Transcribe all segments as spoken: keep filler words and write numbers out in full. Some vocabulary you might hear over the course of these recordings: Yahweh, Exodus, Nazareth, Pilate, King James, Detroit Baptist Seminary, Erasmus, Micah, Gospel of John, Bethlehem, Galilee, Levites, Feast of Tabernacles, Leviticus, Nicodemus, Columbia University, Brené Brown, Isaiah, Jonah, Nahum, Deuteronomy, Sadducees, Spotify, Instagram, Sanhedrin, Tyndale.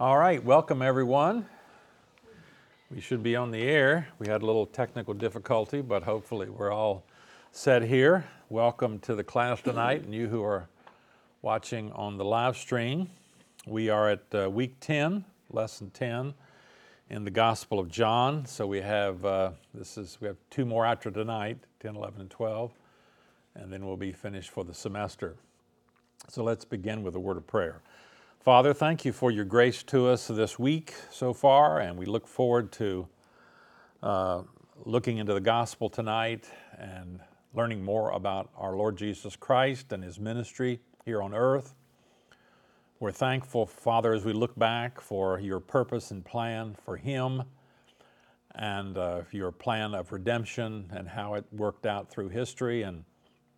All right, welcome everyone. We should be on the air. We had a little technical difficulty, but hopefully we're all set here. Welcome to the class tonight, and you who are watching on the live stream. We are at uh, week ten, lesson ten in the Gospel of John. So we have uh, this is we have two more after tonight, ten, eleven, and twelve, and then we'll be finished for the semester. So let's begin with a word of prayer. Father, thank you for your grace to us this week so far, and we look forward to uh, looking into the gospel tonight and learning more about our Lord Jesus Christ and his ministry here on earth. We're thankful, Father, as we look back for your purpose and plan for him and uh, your plan of redemption and how it worked out through history. And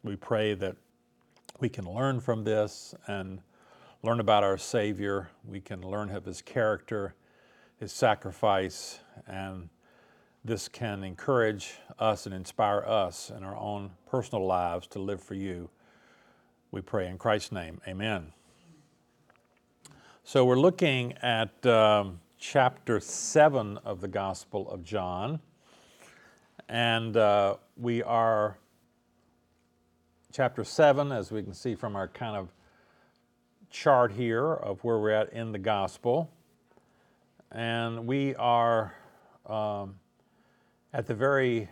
we pray that we can learn from this and learn about our Savior. We can learn of his character, his sacrifice, and this can encourage us and inspire us in our own personal lives to live for you. We pray in Christ's name, amen. So we're looking at um, chapter seven of the Gospel of John, and uh, we are, chapter seven, as we can see from our kind of chart here of where we're at in the gospel, and we are um, at the very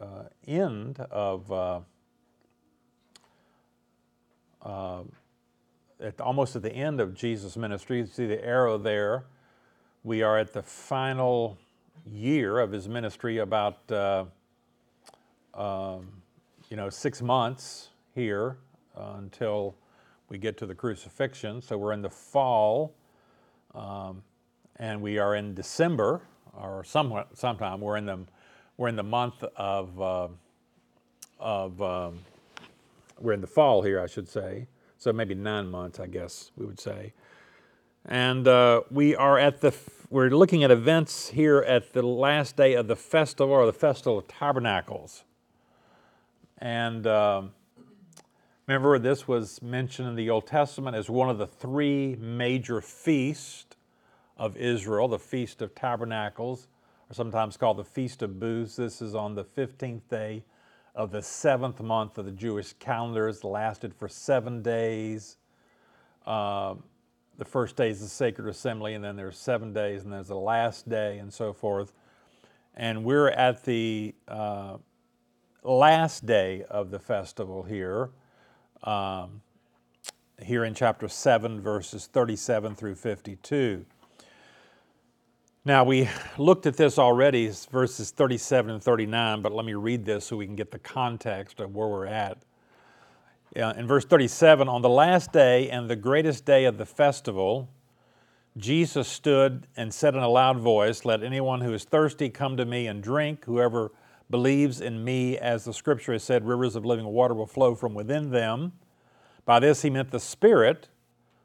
uh, end of uh, uh, at almost at the end of Jesus' ministry. You see the arrow there. We are at the final year of his ministry, about uh, um, you know six months here uh, until we get to the crucifixion. So we're in the fall, um, and we are in December, or somewhat, sometime we're in the we're in the month of uh, of um, we're in the fall here, I should say. So maybe nine months, I guess we would say. And uh, we are at the we're looking at events here at the last day of the festival, or the Festival of Tabernacles, and. Um, Remember, this was mentioned in the Old Testament as one of the three major feasts of Israel, the Feast of Tabernacles, or sometimes called the Feast of Booths. This is on the fifteenth day of the seventh month of the Jewish calendar. It lasted for seven days. Uh, the first day is the Sacred Assembly, and then there's seven days, and there's the last day, and so forth. And we're at the uh, last day of the festival here. Um, here in chapter seven, verses thirty-seven through fifty-two. Now, we looked at this already, verses thirty-seven and thirty-nine, but let me read this so we can get the context of where we're at. Uh, in verse thirty-seven, on the last day and the greatest day of the festival, Jesus stood and said in a loud voice, "Let anyone who is thirsty come to me and drink. Whoever believes in me, as the scripture has said, rivers of living water will flow from within them." By this he meant the Spirit,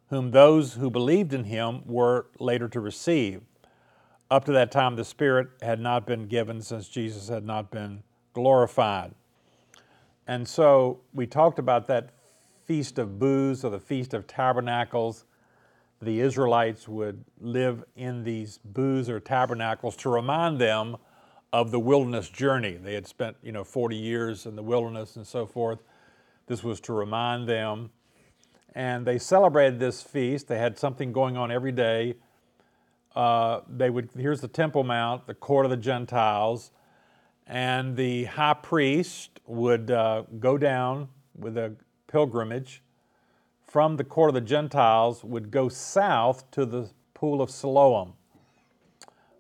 whom those who believed in him were later to receive. Up to that time, the Spirit had not been given, since Jesus had not been glorified. And so we talked about that Feast of Booths, or the Feast of Tabernacles. The Israelites would live in these booths or tabernacles to remind them of the wilderness journey. They had spent, you know, forty years in the wilderness and so forth. This was to remind them. And they celebrated this feast. They had something going on every day. Uh, they would, here's the Temple Mount, the court of the Gentiles, and the high priest would uh, go down with a pilgrimage from the court of the Gentiles, would go south to the Pool of Siloam.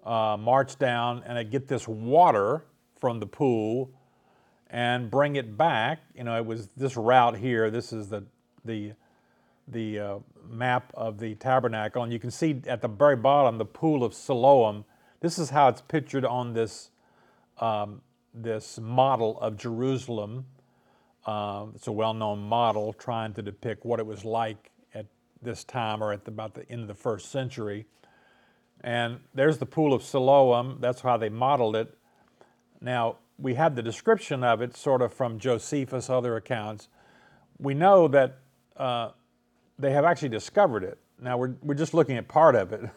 Uh, march down and get this water from the pool and bring it back. You know, it was this route here. This is the the the uh, map of the tabernacle, and you can see at the very bottom the Pool of Siloam. This is how it's pictured on this um, this model of Jerusalem. Uh, it's a well-known model trying to depict what it was like at this time, or at the, about the end of the first century. And there's the Pool of Siloam. That's how they modeled it. Now, we have the description of it sort of from Josephus, other accounts. We know that uh, they have actually discovered it. Now, we're, we're just looking at part of it.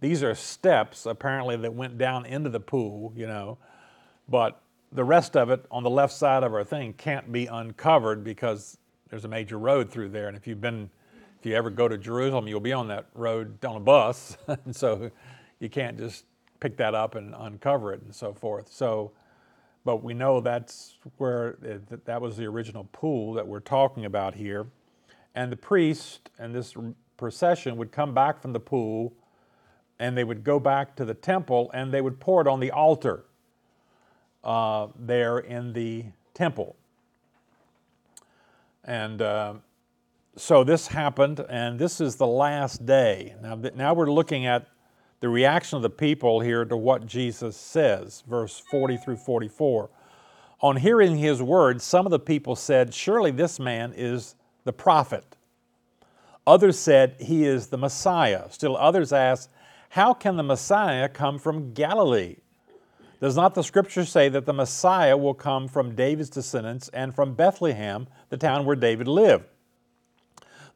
These are steps, apparently, that went down into the pool, you know, but the rest of it on the left side of our thing can't be uncovered because there's a major road through there. And if you've been, if you ever go to Jerusalem, you'll be on that road on a bus. And so you can't just pick that up and uncover it and so forth. So, but we know that's where, it, that was the original pool that we're talking about here. And the priest and this procession would come back from the pool and they would go back to the temple and they would pour it on the altar uh, there in the temple. And uh, so this happened, and this is the last day. Now, now we're looking at the reaction of the people here to what Jesus says, verse forty through forty-four. On hearing his words, some of the people said, surely this man is the prophet. Others said, he is the Messiah. Still others asked, how can the Messiah come from Galilee? Does not the Scripture say that the Messiah will come from David's descendants and from Bethlehem, the town where David lived?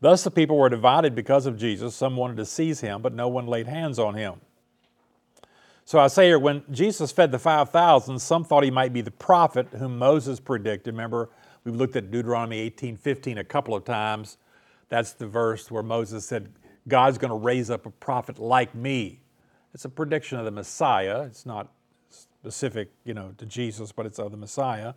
Thus the people were divided because of Jesus. Some wanted to seize him, but no one laid hands on him. So I say here, when Jesus fed the five thousand, some thought he might be the prophet whom Moses predicted. Remember, we've looked at Deuteronomy eighteen fifteen a couple of times. That's the verse where Moses said, God's going to raise up a prophet like me. It's a prediction of the Messiah. It's not specific, you know, to Jesus, but it's of the Messiah.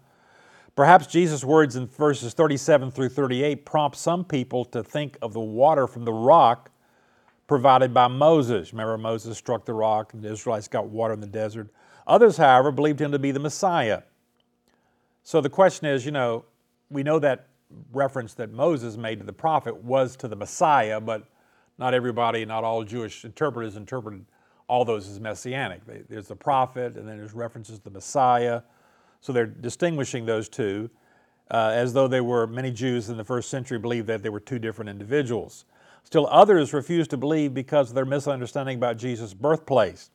Perhaps Jesus' words in verses thirty-seven through thirty-eight prompt some people to think of the water from the rock provided by Moses. Remember, Moses struck the rock and the Israelites got water in the desert. Others, however, believed him to be the Messiah. So the question is, you know, we know that reference that Moses made to the prophet was to the Messiah, but not everybody, not all Jewish interpreters interpreted all those as messianic. There's the prophet, and then there's references to the Messiah. So they're distinguishing those two, uh, as though they were, many Jews in the first century believed that they were two different individuals. Still others refused to believe because of their misunderstanding about Jesus' birthplace.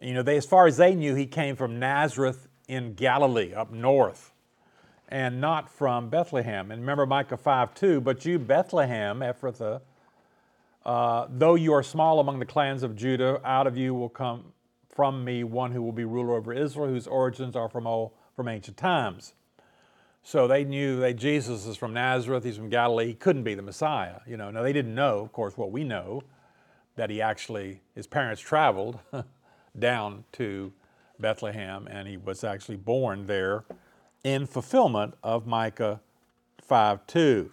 You know, they, as far as they knew, he came from Nazareth in Galilee, up north, and not from Bethlehem. And remember Micah five two, but you, Bethlehem, Ephrathah, Uh, though you are small among the clans of Judah, out of you will come from me one who will be ruler over Israel, whose origins are from old, from ancient times. So they knew that Jesus is from Nazareth, he's from Galilee, he couldn't be the Messiah. You know, now they didn't know, of course, what we know, that he actually, his parents traveled down to Bethlehem, and he was actually born there in fulfillment of Micah five two.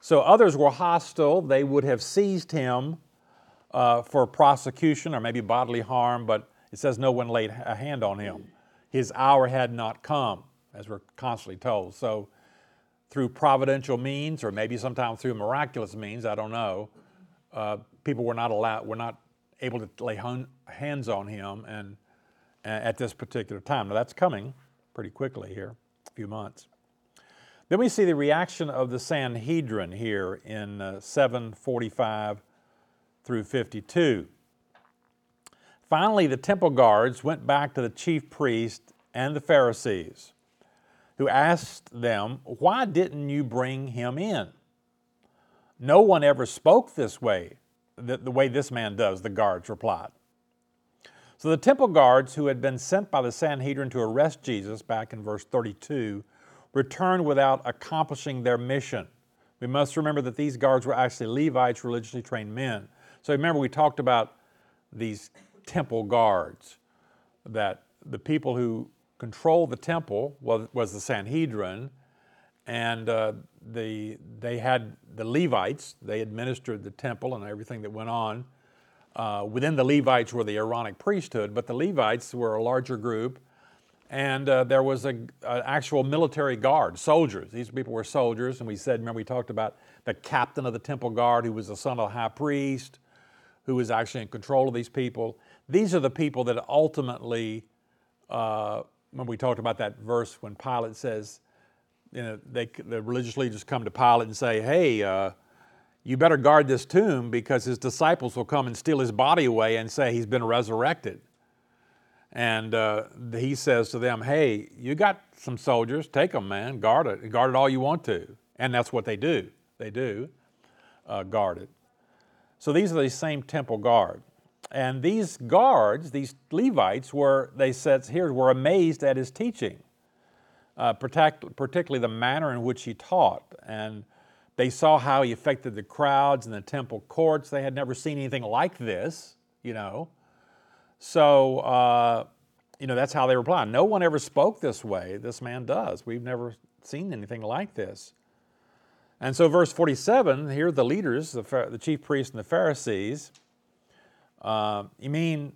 So others were hostile. They would have seized him uh, for prosecution or maybe bodily harm, but it says no one laid a hand on him. His hour had not come, as we're constantly told. So through providential means, or maybe sometimes through miraculous means, I don't know, uh, people were not allowed, were not able to lay hun- hands on him and uh, at this particular time. Now that's coming pretty quickly here, a few months. Then we see the reaction of the Sanhedrin here in uh, seven forty-five through fifty-two. Finally, the temple guards went back to the chief priest and the Pharisees, who asked them, why didn't you bring him in? No one ever spoke this way, the, the way this man does, the guards replied. So the temple guards, who had been sent by the Sanhedrin to arrest Jesus back in verse thirty-two, returned without accomplishing their mission. We must remember that these guards were actually Levites, religiously trained men. So remember, we talked about these temple guards, that the people who controlled the temple was, was the Sanhedrin, and uh, the, they had the Levites. They administered the temple and everything that went on. Uh, within the Levites were the Aaronic priesthood, but the Levites were a larger group. And uh, there was an actual military guard, soldiers. These people were soldiers, and we said, remember we talked about the captain of the temple guard who was the son of the high priest, who was actually in control of these people. These are the people that ultimately, uh, remember we talked about that verse when Pilate says, you know, they, the religious leaders come to Pilate and say, hey, uh, you better guard this tomb because his disciples will come and steal his body away and say he's been resurrected. And uh, he says to them, hey, you got some soldiers, take them, man, guard it, guard it all you want to. And that's what they do, they do, uh, guard it. So these are the same temple guard. And these guards, these Levites, were, they said here, were amazed at his teaching, uh, particularly the manner in which he taught. And they saw how he affected the crowds in the temple courts. They had never seen anything like this, you know. So, uh, you know, that's how they replied. No one ever spoke this way. This man does. We've never seen anything like this. And so verse forty-seven, here the leaders, the, Phar- the chief priests and the Pharisees, uh, you mean,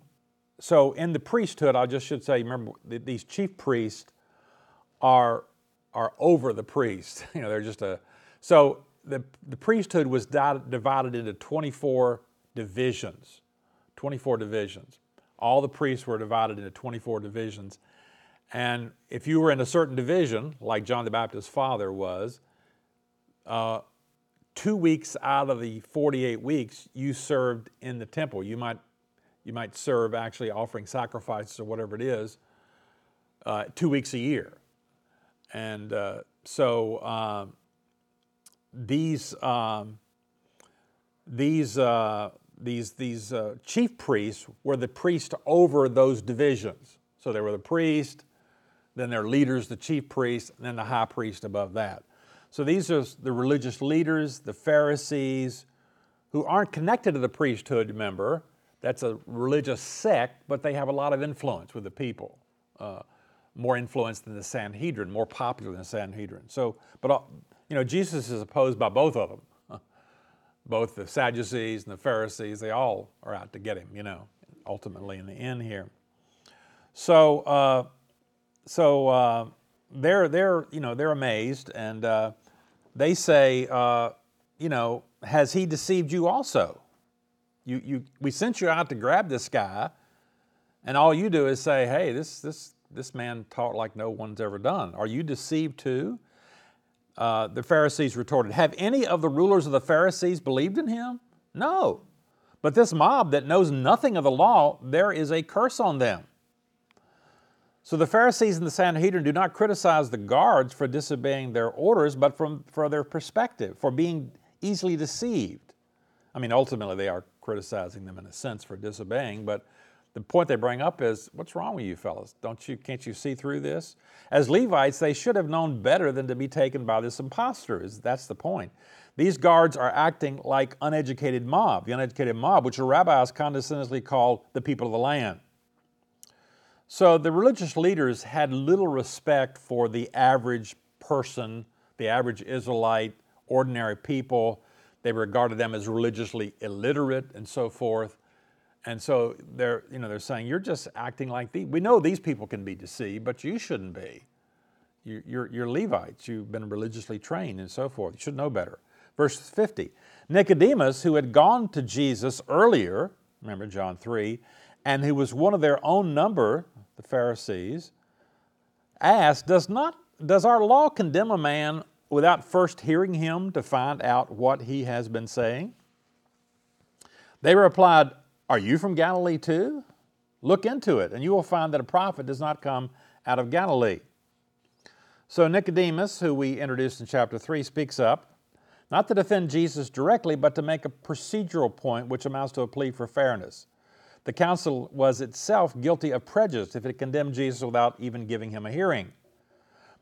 so in the priesthood, I just should say, remember, these chief priests are, are over the priests. You know, they're just a, so the, the priesthood was divided into twenty-four divisions, twenty-four divisions. All the priests were divided into twenty-four divisions. And if you were in a certain division, like John the Baptist's father was, Uh, two weeks out of the forty-eight weeks, you served in the temple. You might, you might serve actually offering sacrifices or whatever it is, uh, two weeks a year. And uh, so um, these um, these uh, these these uh, chief priests were the priests over those divisions. So they were the priest, then their leaders, the chief priest, and then the high priest above that. So these are the religious leaders, the Pharisees, who aren't connected to the priesthood, remember. That's a religious sect, but they have a lot of influence with the people. Uh, more influence than the Sanhedrin, more popular than the Sanhedrin. So, but, you know, Jesus is opposed by both of them. Both the Sadducees and the Pharisees, they all are out to get him, you know, ultimately in the end here. So, uh, so uh, they're, they're, you know, they're amazed, and uh, they say, uh, you know, has he deceived you also? You, you, we sent you out to grab this guy, and all you do is say, hey, this, this, this man taught like no one's ever done. Are you deceived too? Uh, the Pharisees retorted, have any of the rulers of the Pharisees believed in him? No. But this mob that knows nothing of the law, there is a curse on them. So the Pharisees and the Sanhedrin do not criticize the guards for disobeying their orders, but from, from their perspective, for being easily deceived. I mean, ultimately they are criticizing them in a sense for disobeying, but the point they bring up is, what's wrong with you fellas? Don't you, can't you see through this? As Levites, they should have known better than to be taken by this impostor. That's the point. These guards are acting like uneducated mob, the uneducated mob, which the rabbis condescendingly called the people of the land. So the religious leaders had little respect for the average person, the average Israelite, ordinary people. They regarded them as religiously illiterate and so forth. And so they're, you know, they're saying, you're just acting like these. We know these people can be deceived, but you shouldn't be. You're, you're, you're Levites. You've been religiously trained and so forth. You should know better. Verse fifty, Nicodemus, who had gone to Jesus earlier, remember John three, and who was one of their own number, the Pharisees, asked, does not, does our law condemn a man without first hearing him to find out what he has been saying? They replied, are you from Galilee too? Look into it, and you will find that a prophet does not come out of Galilee. So Nicodemus, who we introduced in chapter three, speaks up, not to defend Jesus directly, but to make a procedural point which amounts to a plea for fairness. The council was itself guilty of prejudice if it condemned Jesus without even giving him a hearing.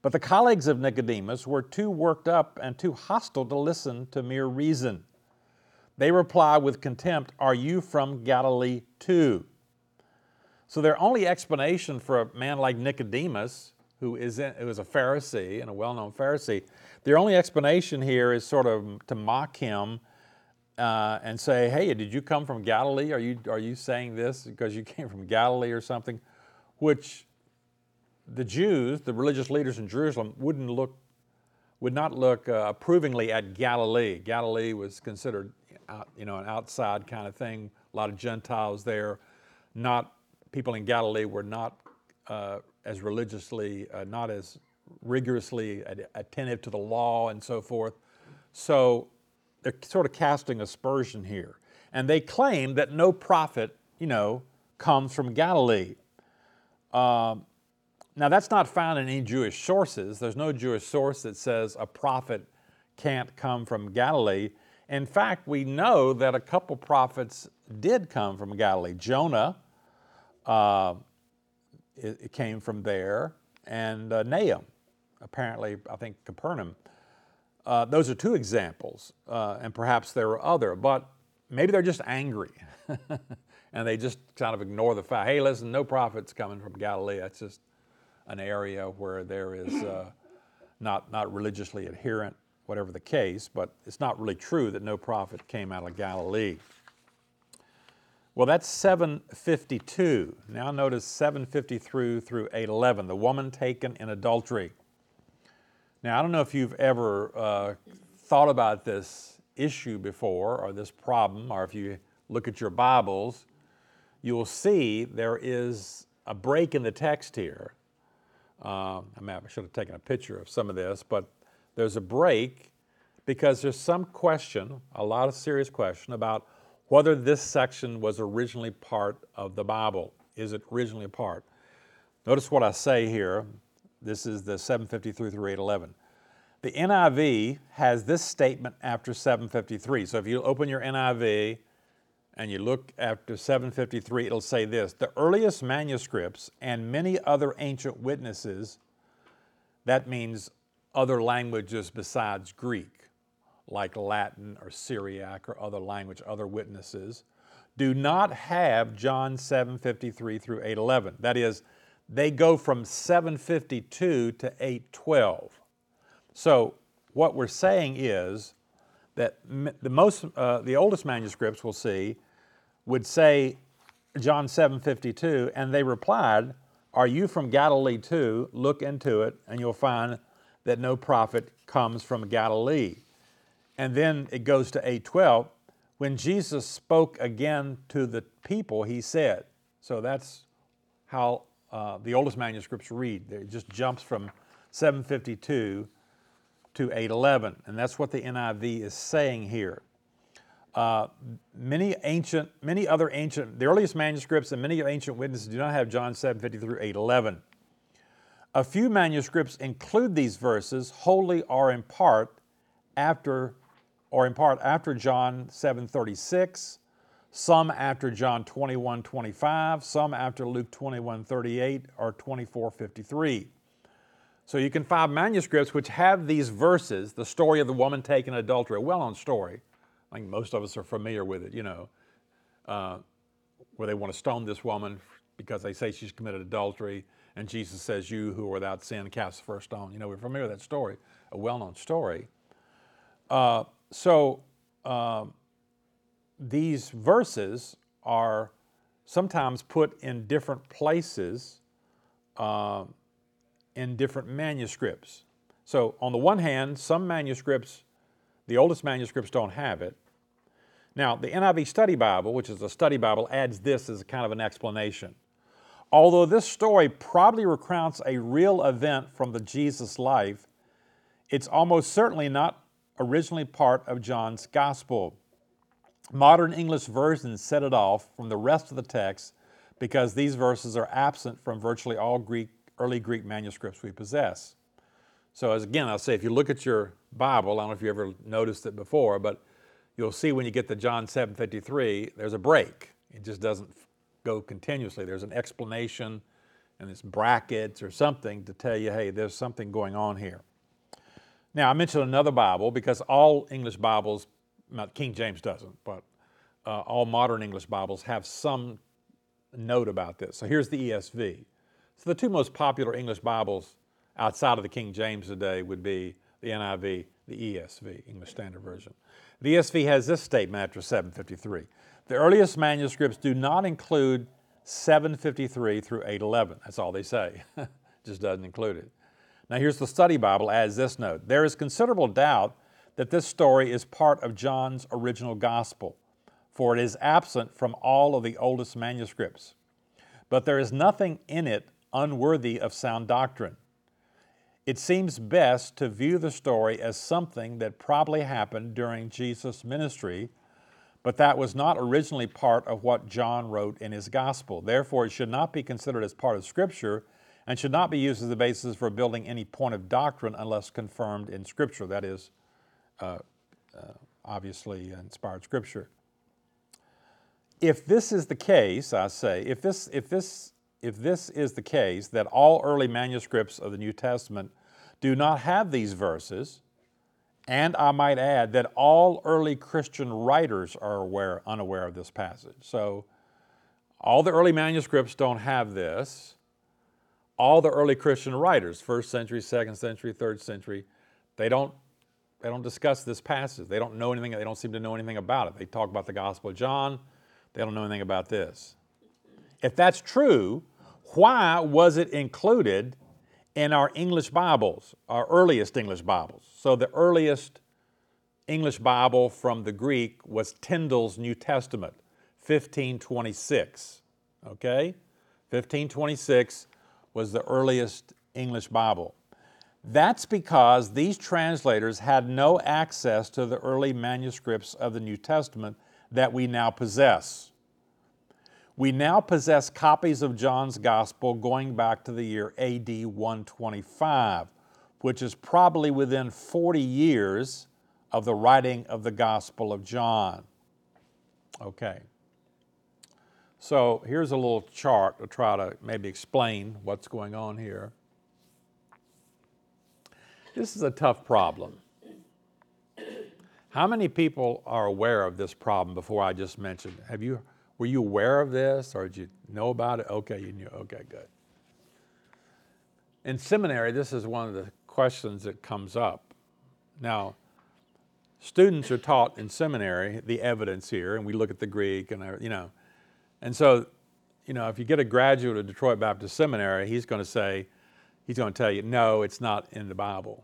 But the colleagues of Nicodemus were too worked up and too hostile to listen to mere reason. They reply with contempt, are you from Galilee too? So their only explanation for a man like Nicodemus, who is, in, who is a Pharisee and a well-known Pharisee, their only explanation here is sort of to mock him Uh, and say, hey, did you come from Galilee? Are you are you saying this because you came from Galilee or something? Which the Jews, the religious leaders in Jerusalem, wouldn't look, would not look uh, approvingly at Galilee. Galilee was considered, out, you know, an outside kind of thing. A lot of Gentiles there. Not people in Galilee were not uh, as religiously, uh, not as rigorously ad- attentive to the law and so forth. So they're sort of casting aspersion here. And they claim that no prophet, you know, comes from Galilee. Um, now, that's not found in any Jewish sources. There's no Jewish source that says a prophet can't come from Galilee. In fact, we know that a couple prophets did come from Galilee. Jonah uh, it, it came from there, and uh, Nahum, apparently, I think Capernaum. Uh, those are two examples, uh, and perhaps there are other, but maybe they're just angry, and they just kind of ignore the fact, hey, listen, no prophet's coming from Galilee. That's just an area where there is uh, not, not religiously adherent, whatever the case, but it's not really true that no prophet came out of Galilee. Well, that's seven fifty-two. Now notice seven fifty-three through, through eight eleven, the woman taken in adultery. Now, I don't know if you've ever uh, thought about this issue before, or this problem, or if you look at your Bibles, you'll see there is a break in the text here. Uh, I mean, I should have taken a picture of some of this, but there's a break because there's some question, a lot of serious question about whether this section was originally part of the Bible. Is it originally a part? Notice what I say here. This is the seven fifty-three through eight eleven. The N I V has this statement after seven fifty-three. So if you open your N I V and you look after seven fifty-three, it'll say this: the earliest manuscripts and many other ancient witnesses, that means other languages besides Greek, like Latin or Syriac or other language, other witnesses, do not have John seven fifty-three through eight eleven. That is, they go from seven fifty-two to eight twelve. So what we're saying is that the most, uh, the oldest manuscripts we'll see would say John seven fifty-two, and they replied, "Are you from Galilee too? Look into it, and you'll find that no prophet comes from Galilee." And then it goes to eight twelve. When Jesus spoke again to the people, he said. So that's how uh, the oldest manuscripts read. It just jumps from seven fifty-two to eight eleven. And that's what the N I V is saying here. Uh, many ancient, many other ancient, the earliest manuscripts and many ancient witnesses do not have John seven fifty through eight eleven. A few manuscripts include these verses wholly or in part after or in part after John seven thirty-six, some after John twenty-one twenty-five, some after Luke twenty-one thirty-eight or twenty-four fifty-three. So you can find manuscripts which have these verses, the story of the woman taken in adultery, a well-known story. I think most of us are familiar with it, you know, uh, where they want to stone this woman because they say she's committed adultery. And Jesus says, "You who are without sin, cast the first stone." You know, we're familiar with that story, a well-known story. Uh, so uh, these verses are sometimes put in different places uh, in different manuscripts. So on the one hand, some manuscripts, the oldest manuscripts, don't have it. Now, the N I V Study Bible, which is a study Bible, adds this as kind of an explanation. Although this story probably recounts a real event from the Jesus life, it's almost certainly not originally part of John's gospel. Modern English versions set it off from the rest of the text because these verses are absent from virtually all Greek, early Greek manuscripts we possess. So as again, I'll say, if you look at your Bible, I don't know if you ever noticed it before, but you'll see when you get to John seven fifty-three, there's a break. It just doesn't go continuously. There's an explanation and it's brackets or something to tell you, hey, there's something going on here. Now, I mentioned another Bible because all English Bibles, not King James doesn't, but uh, all modern English Bibles have some note about this. So here's the E S V. So the two most popular English Bibles outside of the King James today would be the N I V, the E S V, English Standard Version. The E S V has this statement after seven fifty-three. The earliest manuscripts do not include seven fifty-three through eight eleven. That's all they say. Just doesn't include it. Now here's the Study Bible adds this note. There is considerable doubt that this story is part of John's original gospel, for it is absent from all of the oldest manuscripts. But there is nothing in it unworthy of sound doctrine. It seems best to view the story as something that probably happened during Jesus' ministry, but that was not originally part of what John wrote in his gospel. Therefore, it should not be considered as part of Scripture and should not be used as the basis for building any point of doctrine unless confirmed in Scripture. That is, uh, uh, obviously inspired Scripture. If this is the case, I say, if this, if this, if this is the case, that all early manuscripts of the New Testament do not have these verses, and I might add that all early Christian writers are aware, unaware of this passage. So all the early manuscripts don't have this. All the early Christian writers, first century, second century, third century, they don't, they don't discuss this passage. They don't know anything. They don't seem to know anything about it. They talk about the Gospel of John. They don't know anything about this. If that's true, why was it included in our English Bibles, our earliest English Bibles? So the earliest English Bible from the Greek was Tyndale's New Testament, fifteen twenty-six, okay? fifteen twenty-six was the earliest English Bible. That's because these translators had no access to the early manuscripts of the New Testament that we now possess. We now possess copies of John's Gospel going back to the year A D one twenty-five, which is probably within forty years of the writing of the Gospel of John. Okay. So here's a little chart to try to maybe explain what's going on here. This is a tough problem. How many people are aware of this problem before I just mentioned? Have you, were you aware of this, or did you know about it? Okay, you knew. Okay, good. In seminary, this is one of the questions that comes up. Now, students are taught in seminary the evidence here, and we look at the Greek, and you know, and so, you know, if you get a graduate of Detroit Baptist Seminary, he's going to say, he's going to tell you, no, it's not in the Bible.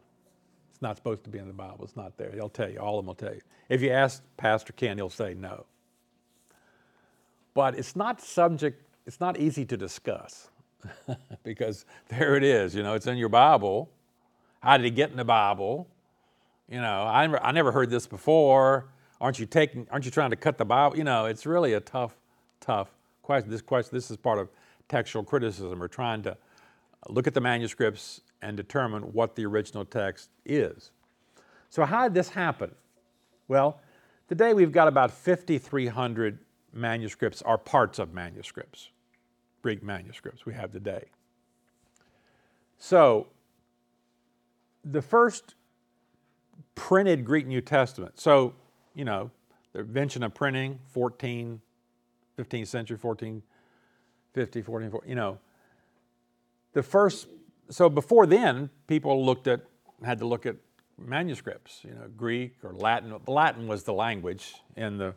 It's not supposed to be in the Bible. It's not there. He'll tell you. All of them will tell you. If you ask Pastor Ken, he'll say no. But it's not subject, it's not easy to discuss because there it is. You know, it's in your Bible. How did it get in the Bible? You know, I never, I never heard this before. Aren't you taking, aren't you trying to cut the Bible? You know, it's really a tough, tough question. This question, this is part of textual criticism. We're trying to look at the manuscripts and determine what the original text is. So how did this happen? Well, today we've got about fifty-three hundred manuscripts, or parts of manuscripts, Greek manuscripts we have today. So the first printed Greek New Testament, so, you know, the invention of printing, fourteenth, fifteenth century, fourteen fifty, fourteen forty, you know, the first, so before then, people looked at, had to look at manuscripts, you know, Greek or Latin. Latin was the language in the,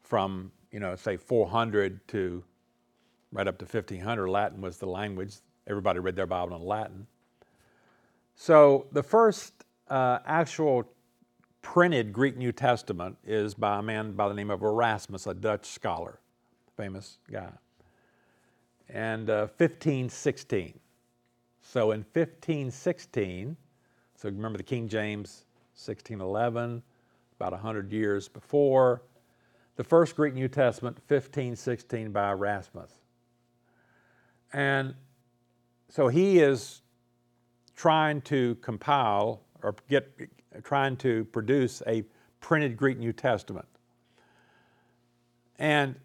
from, you know, say four hundred to right up to fifteen hundred, Latin was the language. Everybody read their Bible in Latin. So the first uh, actual printed Greek New Testament is by a man by the name of Erasmus, a Dutch scholar, famous guy. And uh, fifteen sixteen. So in fifteen sixteen, so remember the King James sixteen eleven, about one hundred years before, the first Greek New Testament, fifteen sixteen by Erasmus. And so he is trying to compile or get, trying to produce a printed Greek New Testament. And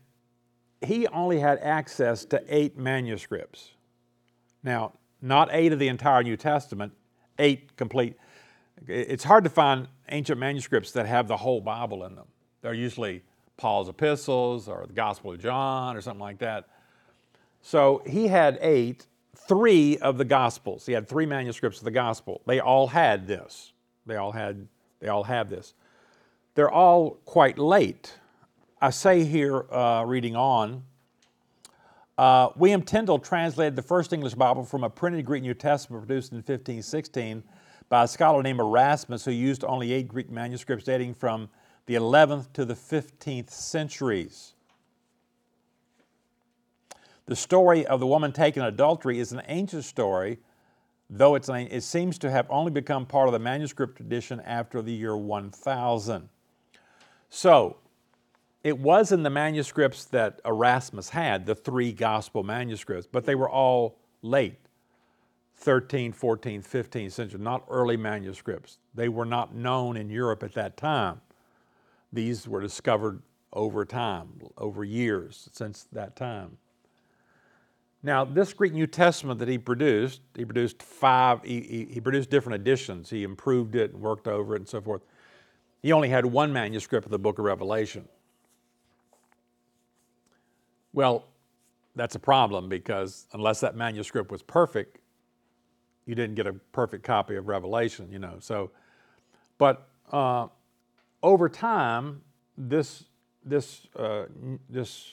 he only had access to eight manuscripts. Now, not eight of the entire New Testament, eight complete. It's hard to find ancient manuscripts that have the whole Bible in them. They're usually Paul's epistles or the Gospel of John or something like that. So he had eight, three of the Gospels. He had three manuscripts of the Gospel. They all had this. They all had, they all have this. They're all quite late. I say here, uh, reading on, uh, William Tyndale translated the first English Bible from a printed Greek New Testament produced in fifteen sixteen by a scholar named Erasmus, who used only eight Greek manuscripts dating from the eleventh to the fifteenth centuries. The story of the woman taken in adultery is an ancient story, though it's an, it seems to have only become part of the manuscript tradition after the year one thousand. So, it was in the manuscripts that Erasmus had, the three gospel manuscripts, but they were all late, thirteenth, fourteenth, fifteenth century, not early manuscripts. They were not known in Europe at that time. These were discovered over time, over years since that time. Now, this Greek New Testament that he produced, he produced five, he, he produced different editions. He improved it and worked over it and so forth. He only had one manuscript of the book of Revelation. Well, that's a problem, because unless that manuscript was perfect, you didn't get a perfect copy of Revelation, you know. So, but uh, over time, this this uh, this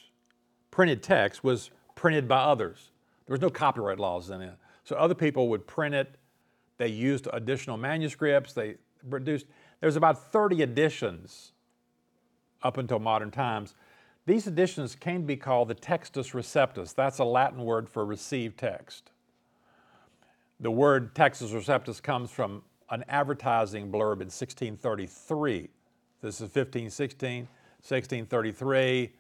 printed text was printed by others. There was no copyright laws in it, so other people would print it. They used additional manuscripts. They produced. There's about thirty editions up until modern times. These editions came to be called the Textus Receptus. That's a Latin word for received text. The word Textus Receptus comes from an advertising blurb in sixteen thirty-three. This is fifteen sixteen, sixteen thirty-three.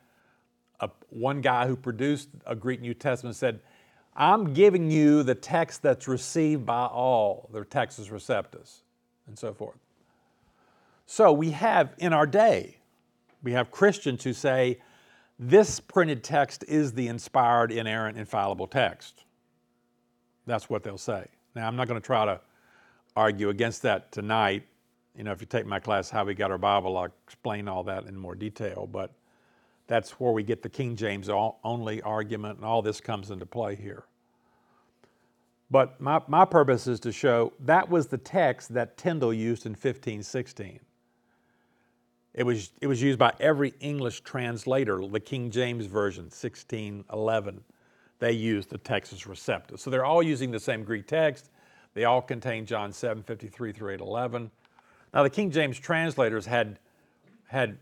Uh, one guy who produced a Greek New Testament said, "I'm giving you the text that's received by all, the Textus Receptus," and so forth. So we have in our day, we have Christians who say, this printed text is the inspired, inerrant, infallible text. That's what they'll say. Now, I'm not going to try to argue against that tonight. You know, if you take my class, How We Got Our Bible, I'll explain all that in more detail, but that's where we get the King James only argument, and all this comes into play here. But my, my purpose is to show that was the text that Tyndale used in fifteen sixteen. It was, it was used by every English translator, the King James Version, sixteen eleven. They used the Textus Receptus. So they're all using the same Greek text. They all contain John seven fifty-three through eight eleven. Now the King James translators had, had,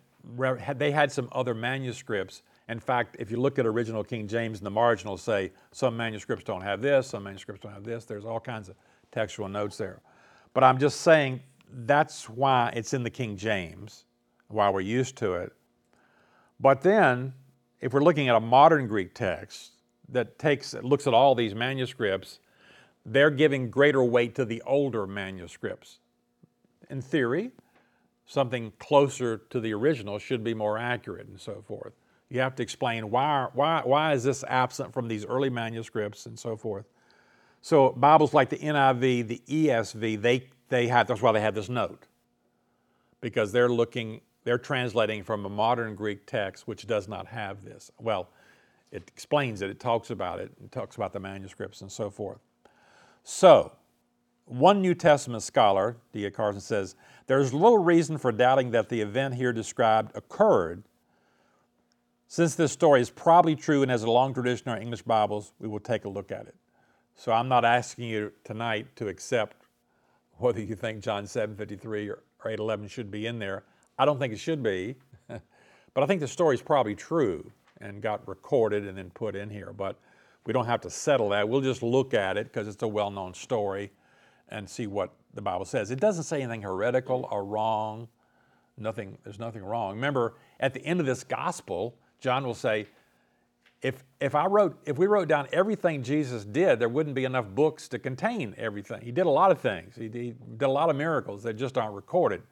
had, they had some other manuscripts. In fact, if you look at original King James in the marginal, say some manuscripts don't have this, some manuscripts don't have this. There's all kinds of textual notes there. But I'm just saying that's why it's in the King James, why we're used to it. But then, if we're looking at a modern Greek text, that takes looks at all these manuscripts, they're giving greater weight to the older manuscripts. In theory, something closer to the original should be more accurate and so forth. You have to explain why why why is this absent from these early manuscripts and so forth. So Bibles like the N I V, the E S V, they they have that's why they have this note, because they're looking they're translating from a modern Greek text which does not have this. Well, it explains it, it talks about it, it talks about the manuscripts and so forth. So, one New Testament scholar, D A Carson, says, there's little reason for doubting that the event here described occurred. Since this story is probably true and has a long tradition in our English Bibles, we will take a look at it. So I'm not asking you tonight to accept whether you think John seven fifty-three or eight eleven should be in there. I don't think it should be, but I think the story is probably true and got recorded and then put in here, but we don't have to settle that. We'll just look at it because it's a well-known story and see what the Bible says. It doesn't say anything heretical or wrong. Nothing, there's nothing wrong. Remember, at the end of this gospel, John will say, if, if, I wrote, if we wrote down everything Jesus did, there wouldn't be enough books to contain everything. He did a lot of things. He, he did a lot of miracles that just aren't recorded.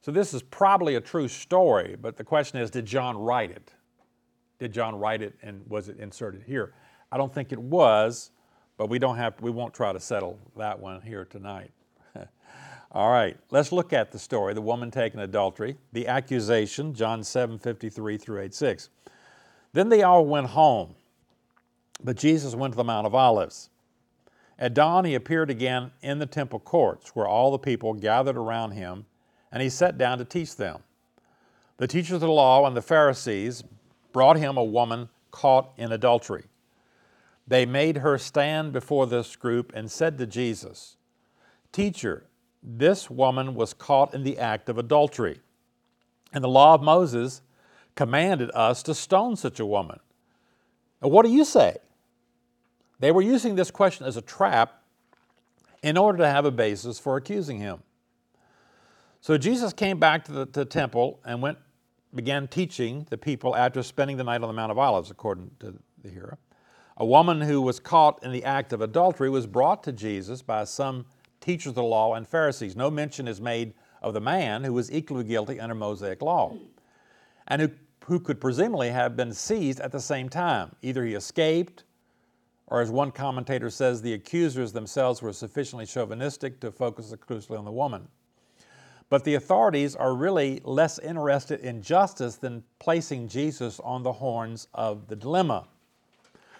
So this is probably a true story, but the question is, did John write it? Did John write it, and was it inserted here? I don't think it was, but we don't have. We won't try to settle that one here tonight. All right, let's look at the story: the woman taken in adultery, the accusation, John seven fifty-three through eighty-six. Then they all went home, but Jesus went to the Mount of Olives. At dawn, he appeared again in the temple courts, where all the people gathered around him, and he sat down to teach them. The teachers of the law and the Pharisees brought him a woman caught in adultery. They made her stand before this group and said to Jesus, "Teacher, this woman was caught in the act of adultery, and the law of Moses commanded us to stone such a woman. Now, what do you say?" They were using this question as a trap in order to have a basis for accusing him. So Jesus came back to the, to the temple and went began teaching the people after spending the night on the Mount of Olives, according to the hero. A woman who was caught in the act of adultery was brought to Jesus by some teachers of the law and Pharisees. No mention is made of the man who was equally guilty under Mosaic law. and who, who could presumably have been seized at the same time. Either he escaped, or as one commentator says, the accusers themselves were sufficiently chauvinistic to focus exclusively on the woman. But the authorities are really less interested in justice than placing Jesus on the horns of the dilemma.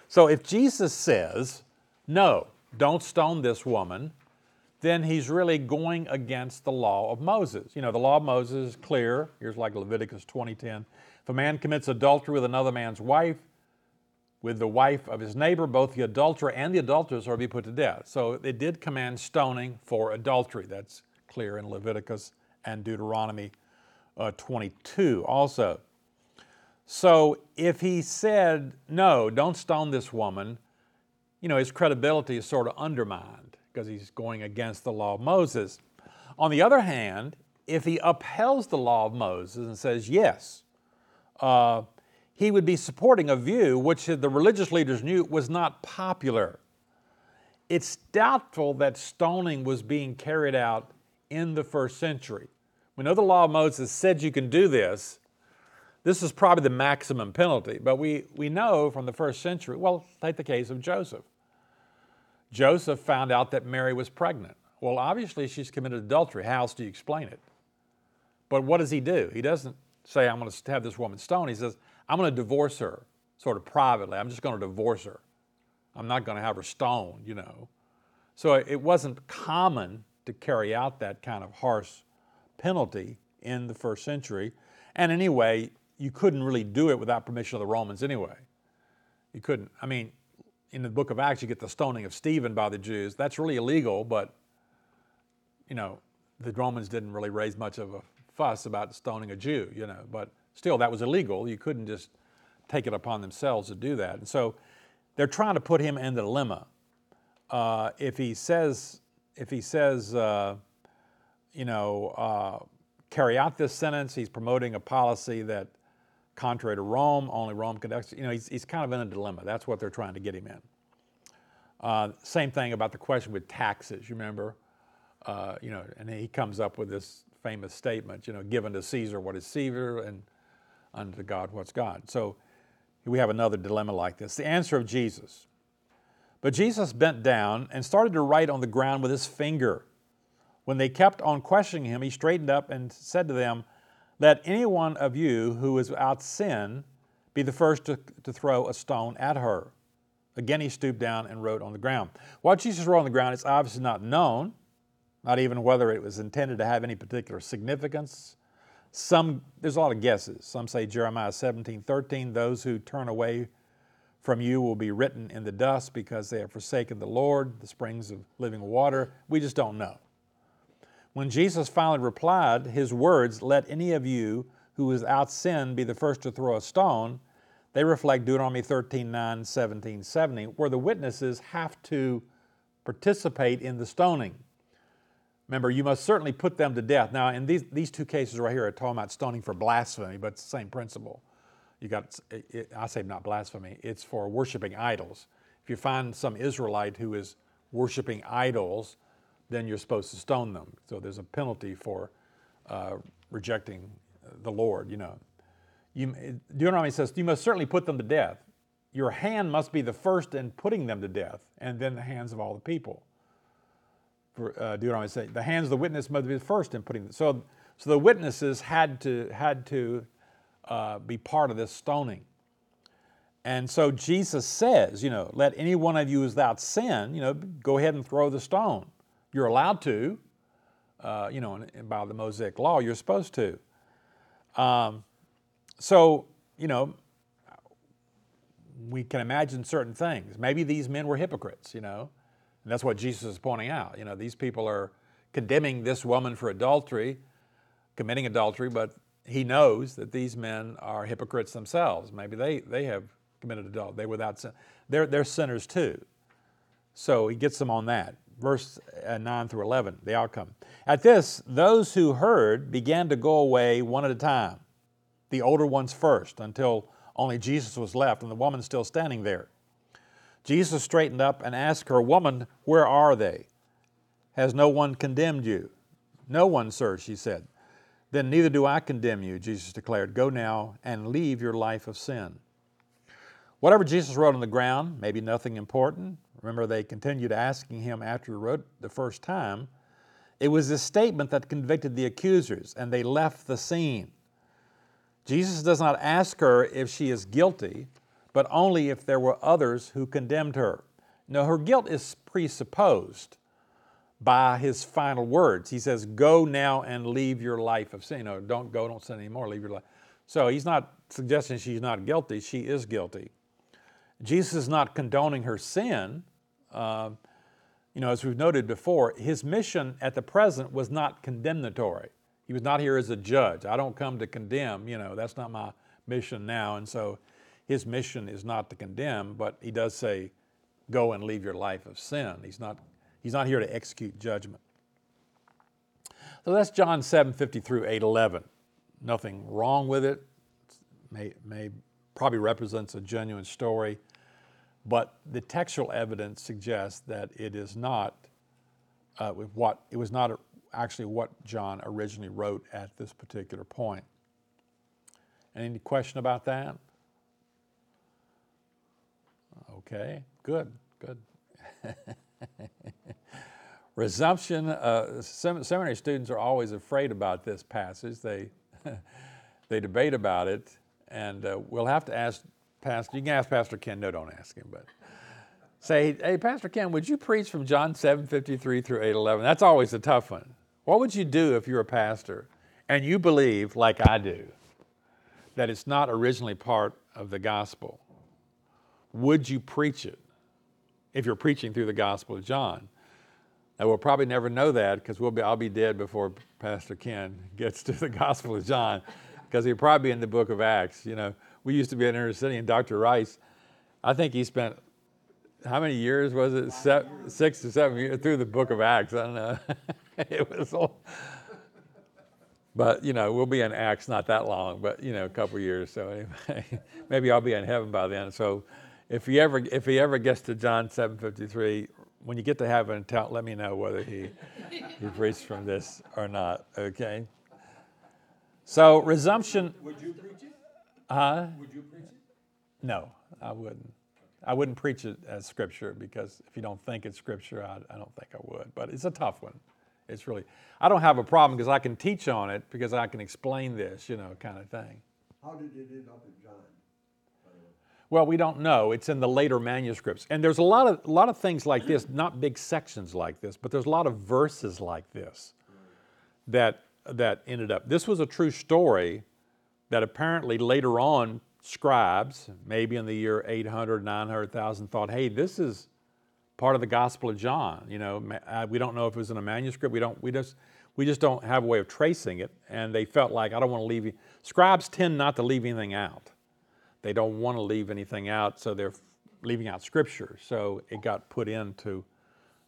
So if Jesus says, no, don't stone this woman, then he's really going against the law of Moses. You know, the law of Moses is clear. Here's like Leviticus twenty ten. If a man commits adultery with another man's wife, with the wife of his neighbor, both the adulterer and the adulteress are to be put to death. So it did command stoning for adultery. That's clear in Leviticus and Deuteronomy uh, twenty-two also. So if he said, no, don't stone this woman, you know, his credibility is sort of undermined because he's going against the law of Moses. On the other hand, if he upheld the law of Moses and says yes, uh, he would be supporting a view which the religious leaders knew was not popular. It's doubtful that stoning was being carried out in the first century. We know the law of Moses said you can do this. This is probably the maximum penalty, but we, we know from the first century, well, take the case of Joseph. Joseph found out that Mary was pregnant. Well, obviously she's committed adultery. How else do you explain it? But what does he do? He doesn't say, I'm going to have this woman stoned. He says, I'm going to divorce her, sort of privately. I'm just going to divorce her. I'm not going to have her stoned, you know. So it wasn't common to carry out that kind of harsh penalty in the first century. And anyway, you couldn't really do it without permission of the Romans anyway. You couldn't. I mean, in the book of Acts, you get the stoning of Stephen by the Jews. That's really illegal, but, you know, the Romans didn't really raise much of a fuss about stoning a Jew, you know. But still, that was illegal. You couldn't just take it upon themselves to do that. And so they're trying to put him in the dilemma. Uh, if he says... If he says, uh, you know, uh, carry out this sentence, he's promoting a policy that, contrary to Rome, only Rome could execute. You know, he's, he's kind of in a dilemma. That's what they're trying to get him in. Uh, same thing about the question with taxes, you remember? Uh, you know, and he comes up with this famous statement, you know, given to Caesar what is Caesar, and unto God what's God. So we have another dilemma like this. The answer of Jesus. But Jesus bent down and started to write on the ground with his finger. When they kept on questioning him, he straightened up and said to them, let any one of you who is without sin be the first to, to throw a stone at her. Again, he stooped down and wrote on the ground. What Jesus wrote on the ground is obviously not known, not even whether it was intended to have any particular significance. Some, there's a lot of guesses. Some say Jeremiah seventeen thirteen, those who turn away from you will be written in the dust because they have forsaken the Lord, the springs of living water. We just don't know. When Jesus finally replied his words, let any of you who is without sin be the first to throw a stone, they reflect Deuteronomy thirteen nine, seventeen seventy, where the witnesses have to participate in the stoning. Remember, you must certainly put them to death. Now, in these, these two cases right here are talking about stoning for blasphemy, but it's the same principle. You got, it, I say not blasphemy, it's for worshiping idols. If you find some Israelite who is worshiping idols, then you're supposed to stone them. So there's a penalty for uh, rejecting the Lord, you know. You, Deuteronomy says, you must certainly put them to death. Your hand must be the first in putting them to death, and then the hands of all the people. For, uh, Deuteronomy says, the hands of the witness must be the first in putting them. So, so the witnesses had to, had to, Uh, be part of this stoning. And so Jesus says, you know, let any one of you who is without sin, you know, go ahead and throw the stone. You're allowed to, uh, you know, and by the Mosaic law, you're supposed to. Um, so, you know, we can imagine certain things. Maybe these men were hypocrites, you know, and that's what Jesus is pointing out. You know, these people are condemning this woman for adultery, committing adultery, but he knows that these men are hypocrites themselves. Maybe they, they have committed adultery. They without sin. They're, they're sinners too. So he gets them on that. Verse nine through eleven, the outcome. At this, those who heard began to go away one at a time, the older ones first, until only Jesus was left and the woman still standing there. Jesus straightened up and asked her, woman, where are they? Has no one condemned you? No one, sir, she said. Then neither do I condemn you, Jesus declared. Go now and leave your life of sin. Whatever Jesus wrote on the ground, maybe nothing important. Remember, they continued asking him after he wrote the first time. It was this statement that convicted the accusers, and they left the scene. Jesus does not ask her if she is guilty, but only if there were others who condemned her. Now, her guilt is presupposed by his final words. He says, go now and leave your life of sin. No, don't go, don't sin anymore, leave your life. So he's not suggesting she's not guilty, she is guilty. Jesus is not condoning her sin. Uh, you know, as we've noted before, his mission at the present was not condemnatory. He was not here as a judge. I don't come to condemn, you know, that's not my mission now. And so his mission is not to condemn, but he does say, go and leave your life of sin. He's not He's not here to execute judgment. So that's John seven fifty through eight eleven. Nothing wrong with it. May, may probably represents a genuine story, but the textual evidence suggests that it is not uh, what it was not actually what John originally wrote at this particular point. Any question about that? Okay, good, good. Resumption, uh, sem- seminary students are always afraid about this passage. They they debate about it, and uh, we'll have to ask Pastor, you can ask Pastor Ken, no, don't ask him, but say, hey, Pastor Ken, would you preach from John seven fifty-three through eight eleven? That's always a tough one. What would you do if you're a pastor and you believe, like I do, that it's not originally part of the gospel? Would you preach it if you're preaching through the Gospel of John? Now, we'll probably never know that because we'll be, I'll be dead before Pastor Ken gets to the Gospel of John, because he'll probably be in the book of Acts. You know, we used to be in inner city, and Doctor Rice, I think he spent, how many years was it? Se- six to seven years through the book of Acts. I don't know. It was all, but, you know, we'll be in Acts not that long, but, you know, a couple years. So anyway, maybe I'll be in heaven by then. So if he ever, if he ever gets to John seven fifty-three, when you get to heaven, tell, let me know whether he, he preached from this or not, okay? So resumption. Would you preach it? Huh? Would you preach it? No, I wouldn't. I wouldn't preach it as scripture, because if you don't think it's scripture, I, I don't think I would. But it's a tough one. It's really, I don't have a problem because I can teach on it, because I can explain this, you know, kind of thing. How did it end up in John? Well, we don't know. It's in the later manuscripts. And there's a lot of a lot of things like this, not big sections like this, but there's a lot of verses like this that that ended up. This was a true story that apparently later on scribes, maybe in the year eight hundred, nine hundred thousand, thought, hey, this is part of the Gospel of John. You know, we don't know if it was in a manuscript. We don't we just we just don't have a way of tracing it. And they felt like, I don't want to leave you. Scribes tend not to leave anything out. They don't want to leave anything out, so they're leaving out scripture. So it got put into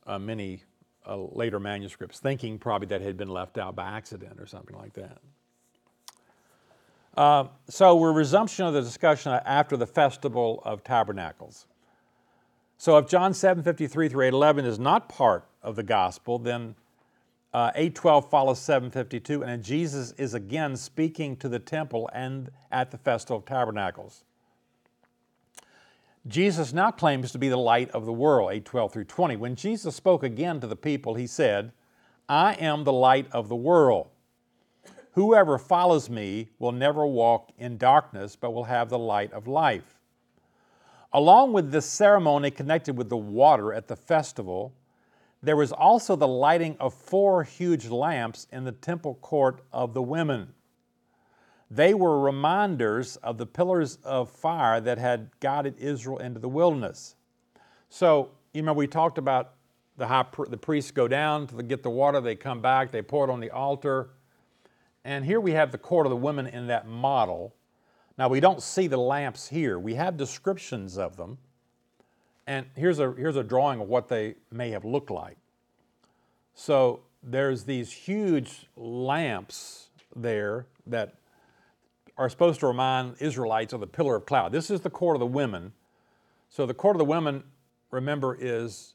uh, many uh, later manuscripts, thinking probably that had been left out by accident or something like that. Uh, so we're resumption of the discussion after the Festival of Tabernacles. So if John seven fifty-three through eight eleven is not part of the gospel, then uh, eight twelve follows seven fifty-two, and Jesus is again speaking to the temple and at the Festival of Tabernacles. Jesus now claims to be the light of the world, eight twelve through twenty. When Jesus spoke again to the people, he said, I am the light of the world. Whoever follows me will never walk in darkness, but will have the light of life. Along with this ceremony connected with the water at the festival, there was also the lighting of four huge lamps in the temple court of the women. They were reminders of the pillars of fire that had guided Israel into the wilderness. So, you remember we talked about the high pri- the priests go down to get the water, they come back, they pour it on the altar. And here we have the court of the women in that model. Now, we don't see the lamps here. We have descriptions of them. And here's a, here's a drawing of what they may have looked like. So there's these huge lamps there that are supposed to remind Israelites of the pillar of cloud. This is the court of the women. So the court of the women, remember, is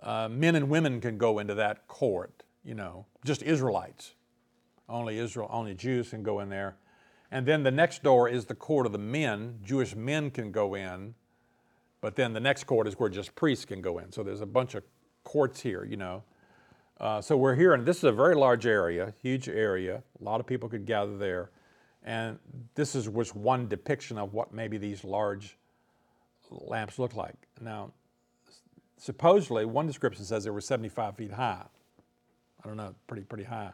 uh, men and women can go into that court, you know, just Israelites. Only Israel, only Jews can go in there. And then the next door is the court of the men. Jewish men can go in, but then the next court is where just priests can go in. So there's a bunch of courts here, you know. Uh, so we're here, and this is a very large area, huge area. A lot of people could gather there. And this is was one depiction of what maybe these large lamps look like. Now, supposedly, one description says they were seventy-five feet high. I don't know, pretty, pretty high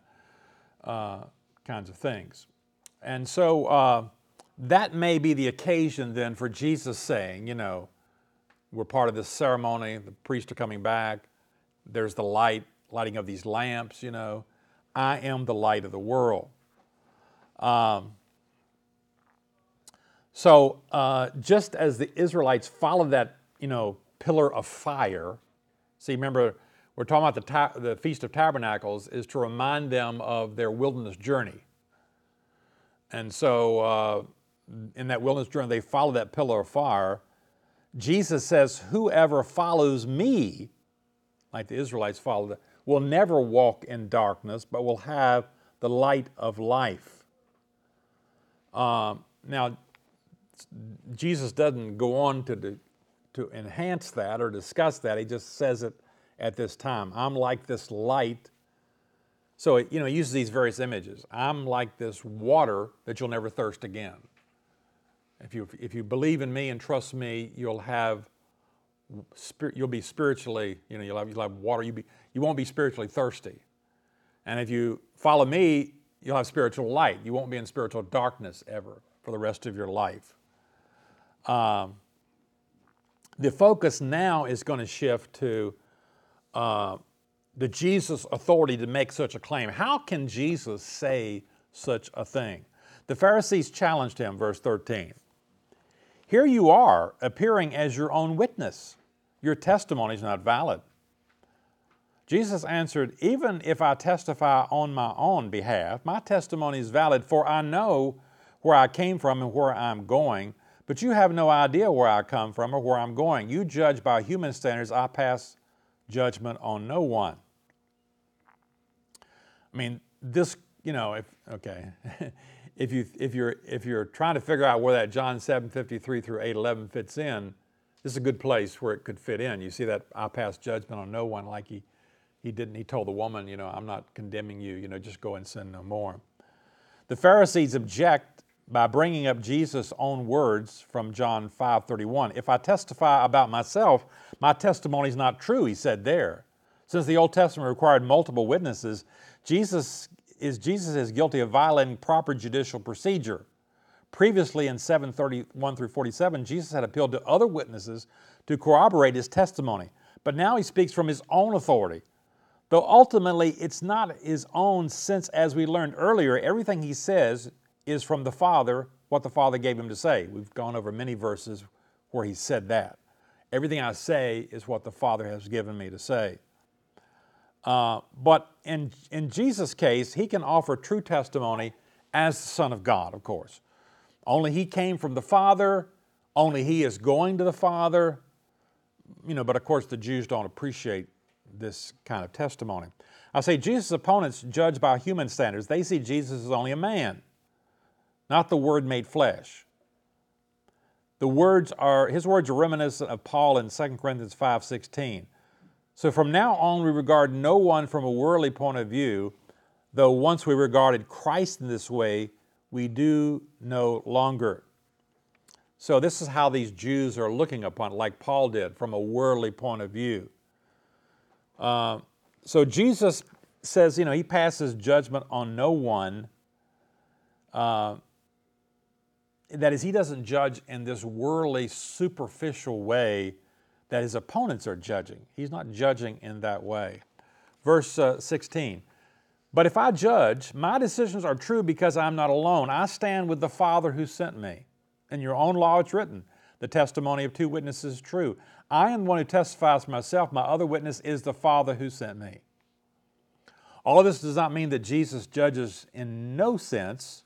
uh, kinds of things. And so uh, that may be the occasion then for Jesus saying, you know, we're part of this ceremony, the priests are coming back, there's the light, lighting of these lamps, you know. I am the light of the world. Um, so uh, just as the Israelites followed that, you know, pillar of fire, see, remember, we're talking about the, the Feast of Tabernacles is to remind them of their wilderness journey. And so uh, in that wilderness journey, they follow that pillar of fire. Jesus says, whoever follows me, like the Israelites followed, will never walk in darkness, but will have the light of life. Um, now, Jesus doesn't go on to, do, to enhance that or discuss that. He just says it at this time. I'm like this light. So, it, you know, he uses these various images. I'm like this water that you'll never thirst again. If you if you believe in me and trust me, you'll have you'll be spiritually, you know, you'll have, you'll have water. You be you won't be spiritually thirsty. And if you follow me, you'll have spiritual light. You won't be in spiritual darkness ever for the rest of your life. Um, the focus now is going to shift to Uh, the Jesus authority to make such a claim. How can Jesus say such a thing? The Pharisees challenged him, verse thirteen. Here you are appearing as your own witness. Your testimony is not valid. Jesus answered, even if I testify on my own behalf, my testimony is valid, for I know where I came from and where I'm going, but you have no idea where I come from or where I'm going. You judge by human standards. I pass judgment on no one. I mean, this, you know, if okay, if you if you're if you're trying to figure out where that John seven fifty-three through eight eleven fits in, this is a good place where it could fit in. You see that I pass judgment on no one, like he he didn't. He told the woman, you know, I'm not condemning you. You know, just go and sin no more. The Pharisees object by bringing up Jesus' own words from John five thirty-one. If I testify about myself, my testimony is not true, he said there. Since the Old Testament required multiple witnesses, Jesus is, Jesus is guilty of violating proper judicial procedure. Previously in seven thirty-one through forty-seven, Jesus had appealed to other witnesses to corroborate his testimony, but now he speaks from his own authority. Though ultimately it's not his own, since as we learned earlier, everything he says is from the Father, what the Father gave him to say. We've gone over many verses where he said that. Everything I say is what the Father has given me to say. Uh, but in, in Jesus' case, he can offer true testimony as the Son of God, of course. Only he came from the Father, only he is going to the Father. You know, but of course the Jews don't appreciate this kind of testimony. I say Jesus' opponents judge by human standards. They see Jesus as only a man, not the Word made flesh. The words are, his words are reminiscent of Paul in Second Corinthians five sixteen. So from now on we regard no one from a worldly point of view, though once we regarded Christ in this way, we do no longer. So this is how these Jews are looking upon, like Paul did, from a worldly point of view. Uh, so Jesus says, you know, he passes judgment on no one. Uh, That is, he doesn't judge in this worldly, superficial way that his opponents are judging. He's not judging in that way. Verse uh, sixteen, but if I judge, my decisions are true because I'm not alone. I stand with the Father who sent me. In your own law it's written, the testimony of two witnesses is true. I am the one who testifies for myself. My other witness is the Father who sent me. All of this does not mean that Jesus judges in no sense.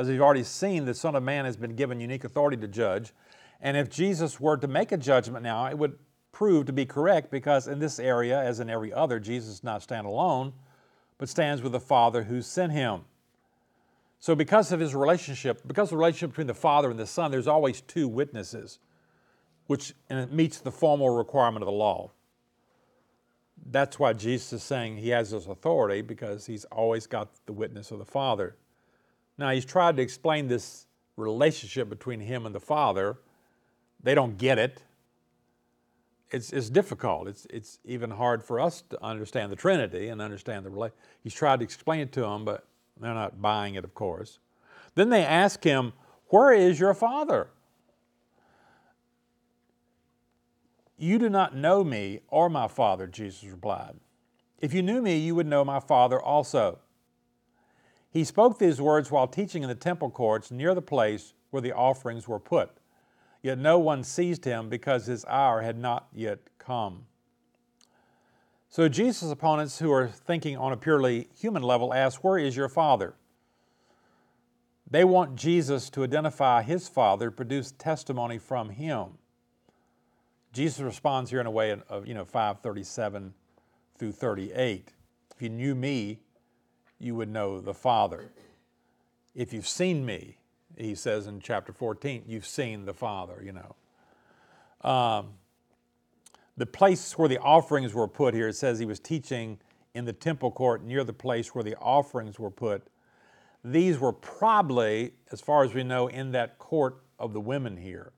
As we've already seen, the Son of Man has been given unique authority to judge. And if Jesus were to make a judgment now, it would prove to be correct because in this area, as in every other, Jesus does not stand alone, but stands with the Father who sent him. So because of his relationship, because of the relationship between the Father and the Son, there's always two witnesses, which and it meets the formal requirement of the law. That's why Jesus is saying he has this authority, because he's always got the witness of the Father. Now, he's tried to explain this relationship between him and the Father. They don't get it. It's, it's difficult. It's, it's even hard for us to understand the Trinity and understand the relationship. He's tried to explain it to them, but they're not buying it, of course. Then they ask him, "Where is your Father? You do not know me or my Father," Jesus replied. "If you knew me, you would know my Father also." He spoke these words while teaching in the temple courts near the place where the offerings were put. Yet no one seized him because his hour had not yet come. So Jesus' opponents, who are thinking on a purely human level, ask, "Where is your Father?" They want Jesus to identify his Father, produce testimony from him. Jesus responds here in a way of, you know, five thirty-seven through thirty-eight. "If you knew me, you would know the Father. If you've seen me," he says in chapter fourteen, "you've seen the Father," you know. Um, the place where the offerings were put here, it says he was teaching in the temple court near the place where the offerings were put. These were probably, as far as we know, in that court of the women here.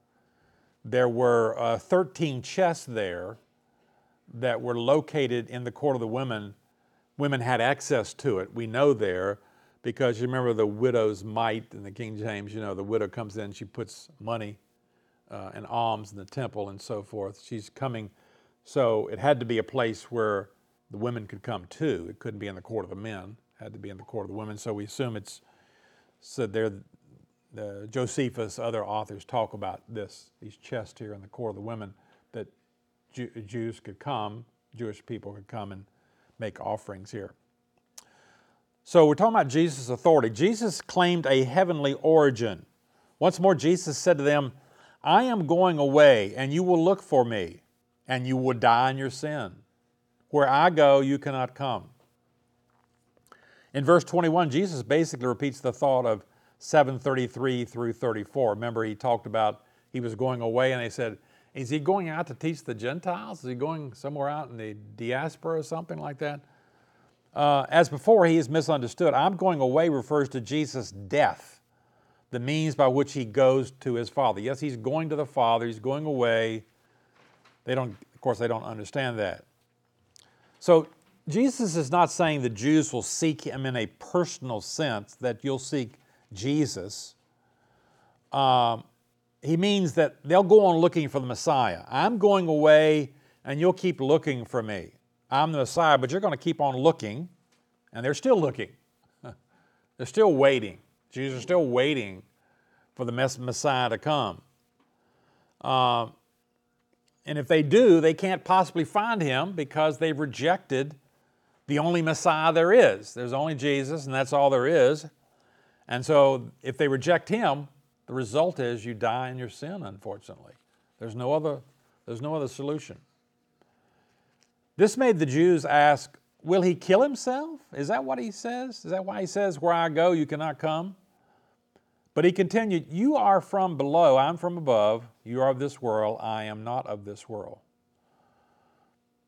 There were uh, thirteen chests there that were located in the court of the women. Women had access to it. We know there because you remember the widow's mite in the King James. You know, the widow comes in, she puts money uh, and alms in the temple and so forth. She's coming. So it had to be a place where the women could come too. It couldn't be in the court of the men. It had to be in the court of the women. So we assume it's, so there. The Josephus, other authors talk about this, these chests here in the court of the women that Jew, Jews could come, Jewish people could come and make offerings here. So we're talking about Jesus' authority. Jesus claimed a heavenly origin. Once more, Jesus said to them, "I am going away, and you will look for me, and you will die in your sin. Where I go, you cannot come." In verse twenty-one, Jesus basically repeats the thought of seven thirty-three through thirty-four. Remember, he talked about he was going away, and they said, "Is he going out to teach the Gentiles? Is he going somewhere out in the diaspora or something like that?" Uh, as before, he is misunderstood. "I'm going away" refers to Jesus' death, the means by which he goes to his Father. Yes, he's going to the Father. He's going away. They don't, of course, they don't understand that. So Jesus is not saying the Jews will seek him in a personal sense, that you'll seek Jesus. Um, he means that they'll go on looking for the Messiah. "I'm going away and you'll keep looking for me. I'm the Messiah," but you're going to keep on looking, and they're still looking. They're still waiting. Jews are still waiting for the Messiah to come. Uh, and if they do, they can't possibly find him because they've rejected the only Messiah there is. There's only Jesus, and that's all there is. And so if they reject him, the result is you die in your sin, unfortunately. There's no other, there's no other solution. This made the Jews ask, "Will he kill himself? Is that what he says? Is that why he says, 'Where I go, you cannot come'?" But he continued, "You are from below, I'm from above. You are of this world, I am not of this world."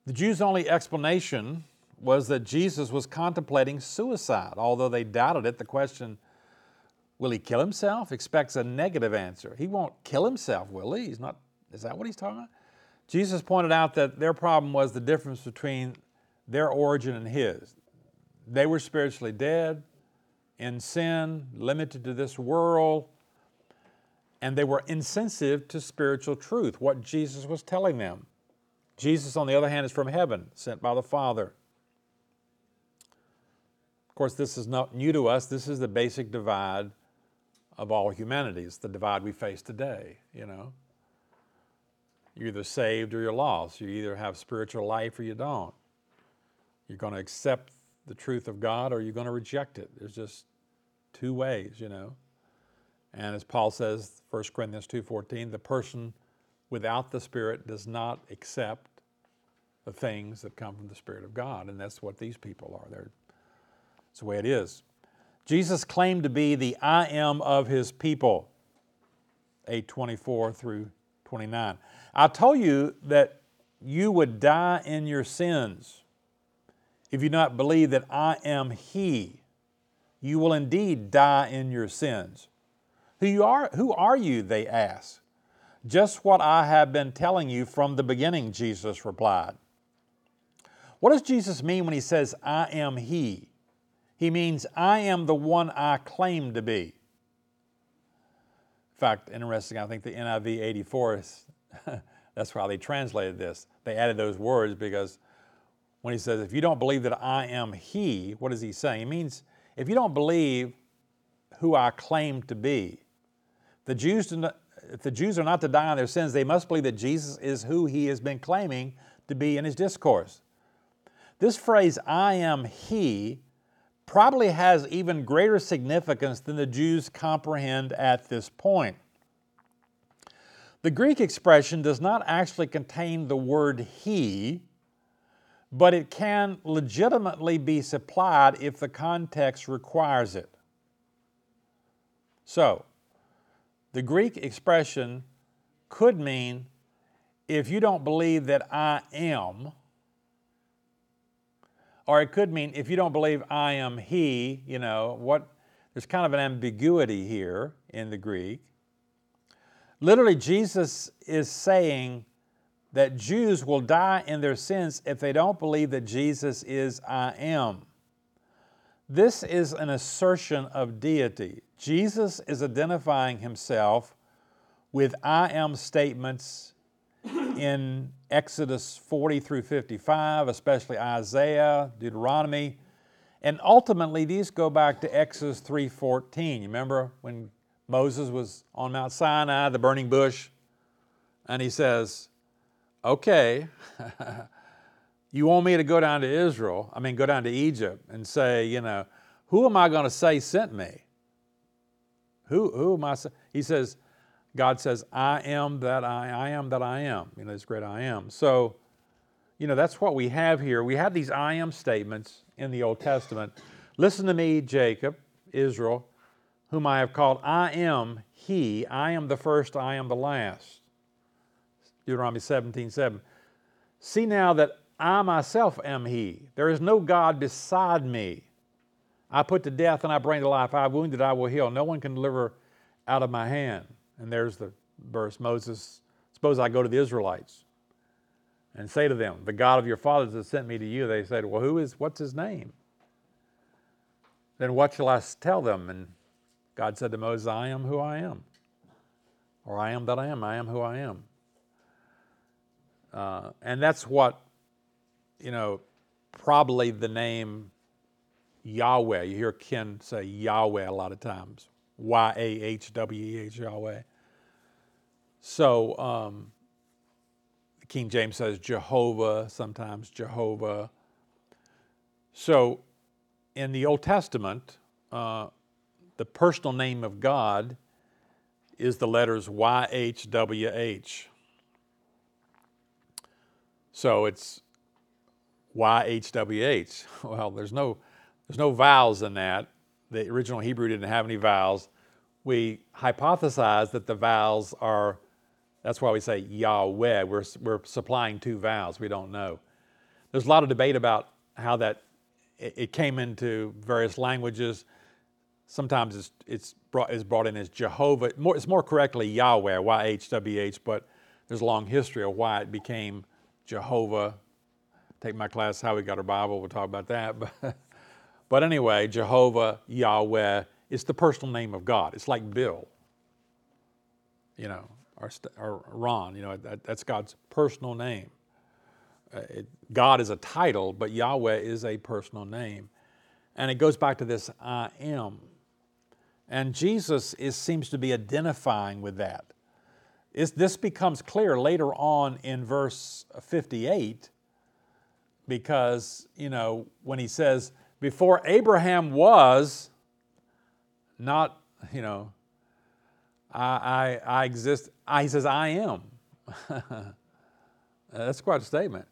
The Jews' only explanation was that Jesus was contemplating suicide. Although they doubted it, the question, "Will he kill himself?" expects a negative answer. He won't kill himself, will he? He's not, is that what he's talking about? Jesus pointed out that their problem was the difference between their origin and his. They were spiritually dead, in sin, limited to this world, and they were insensitive to spiritual truth, what Jesus was telling them. Jesus, on the other hand, is from heaven, sent by the Father. Of course, this is not new to us. This is the basic divide of all humanity. It's the divide we face today, you know. You're either saved or you're lost. You either have spiritual life or you don't. You're going to accept the truth of God or you're going to reject it. There's just two ways, you know. And as Paul says, First Corinthians two fourteen, the person without the Spirit does not accept the things that come from the Spirit of God. And that's what these people are. They're, that's the way it is. Jesus claimed to be the I am of his people, eight twenty-four through twenty-nine. I told you that you would die in your sins if you do not believe that I am he. You will indeed die in your sins. Who you are, who are you, they asked. Just what I have been telling you from the beginning, Jesus replied. What does Jesus mean when he says, I am he? He means, I am the one I claim to be. In fact, interesting, I think the N I V eighty-four, is, that's why they translated this. They added those words because when he says, if you don't believe that I am he, what is he saying? He means, if you don't believe who I claim to be, the Jews do not, if the Jews are not to die in their sins, they must believe that Jesus is who he has been claiming to be in his discourse. This phrase, I am he, probably has even greater significance than the Jews comprehend at this point. The Greek expression does not actually contain the word he, but it can legitimately be supplied if the context requires it. So, the Greek expression could mean, if you don't believe that I am, or it could mean, if you don't believe I am he, you know, what, there's kind of an ambiguity here in the Greek. Literally, Jesus is saying that Jews will die in their sins if they don't believe that Jesus is I am. This is an assertion of deity. Jesus is identifying himself with I am statements in Exodus forty through fifty-five, especially Isaiah, Deuteronomy, and ultimately these go back to Exodus three fourteen. You remember when Moses was on Mount Sinai, the burning bush, and he says, okay, you want me to go down to Israel, I mean, go down to Egypt and say, you know, who am I going to say sent me? Who, who am I? He says, God says, I am that I, I am that I am. You know, this great I am. So, you know, that's what we have here. We have these I am statements in the Old Testament. Listen to me, Jacob, Israel, whom I have called I am he, I am the first, I am the last. Deuteronomy seventeen seven. See now that I myself am he. There is no God beside me. I put to death and I bring to life. I wounded, I will heal. No one can deliver out of my hand. And there's the verse, Moses, suppose I go to the Israelites and say to them, the God of your fathers has sent me to you. They said, well, who is, what's his name? Then what shall I tell them? And God said to Moses, I am who I am. Or I am that I am. I am who I am. Uh, and that's what, you know, probably the name Yahweh. You hear Ken say Yahweh a lot of times. Y A H W E H, Yahweh. So, um, King James says Jehovah, sometimes Jehovah. So, in the Old Testament, uh, the personal name of God is the letters Y H W H. So it's Y H W H. Well, there's no, there's no vowels in that. The original Hebrew didn't have any vowels. We hypothesize that the vowels are, that's why we say Yahweh. We're, we're supplying two vowels. We don't know. There's a lot of debate about how that, it, it came into various languages. Sometimes it's, it's, brought, it's brought in as Jehovah. More, it's more correctly Yahweh, Y H W H, but there's a long history of why it became Jehovah. Take my class, How We Got Our Bible, we'll talk about that. But, but anyway, Jehovah, Yahweh, it's the personal name of God. It's like Bill, you know, or, or Ron, you know, that, that's God's personal name. Uh, it, God is a title, but Yahweh is a personal name. And it goes back to this I am. And Jesus is, seems to be identifying with that. It's, this becomes clear later on in verse fifty-eight because, you know, when he says, before Abraham was, not, you know, I, I, I exist, I, he says, I am. That's quite a statement.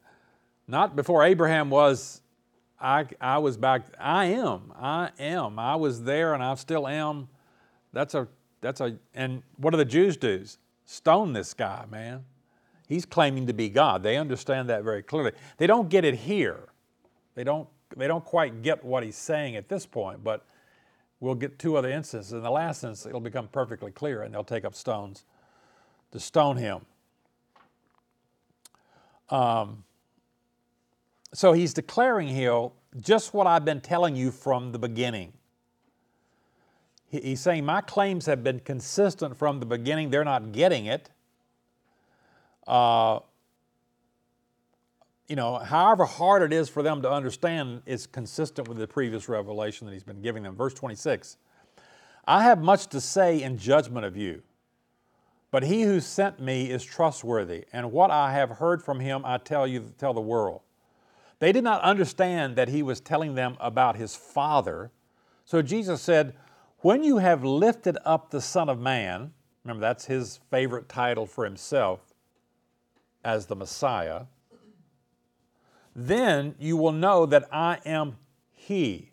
Not before Abraham was, I, I was back, I am, I am, I was there and I still am. That's a, that's a, and what do the Jews do? Stone this guy, man. He's claiming to be God. They understand that very clearly. They don't get it here. They don't, they don't quite get what he's saying at this point, but we'll get two other instances. In the last instance, it'll become perfectly clear and they'll take up stones to stone him. Um, so he's declaring here just what I've been telling you from the beginning. He, he's saying my claims have been consistent from the beginning. They're not getting it. Uh, you know, however hard it is for them to understand, it's consistent with the previous revelation that he's been giving them. Verse twenty-six, I have much to say in judgment of you, but he who sent me is trustworthy, and what I have heard from him I tell you, tell the world. They did not understand that he was telling them about his Father. So Jesus said, when you have lifted up the Son of Man, remember that's his favorite title for himself as the Messiah, then you will know that I am he.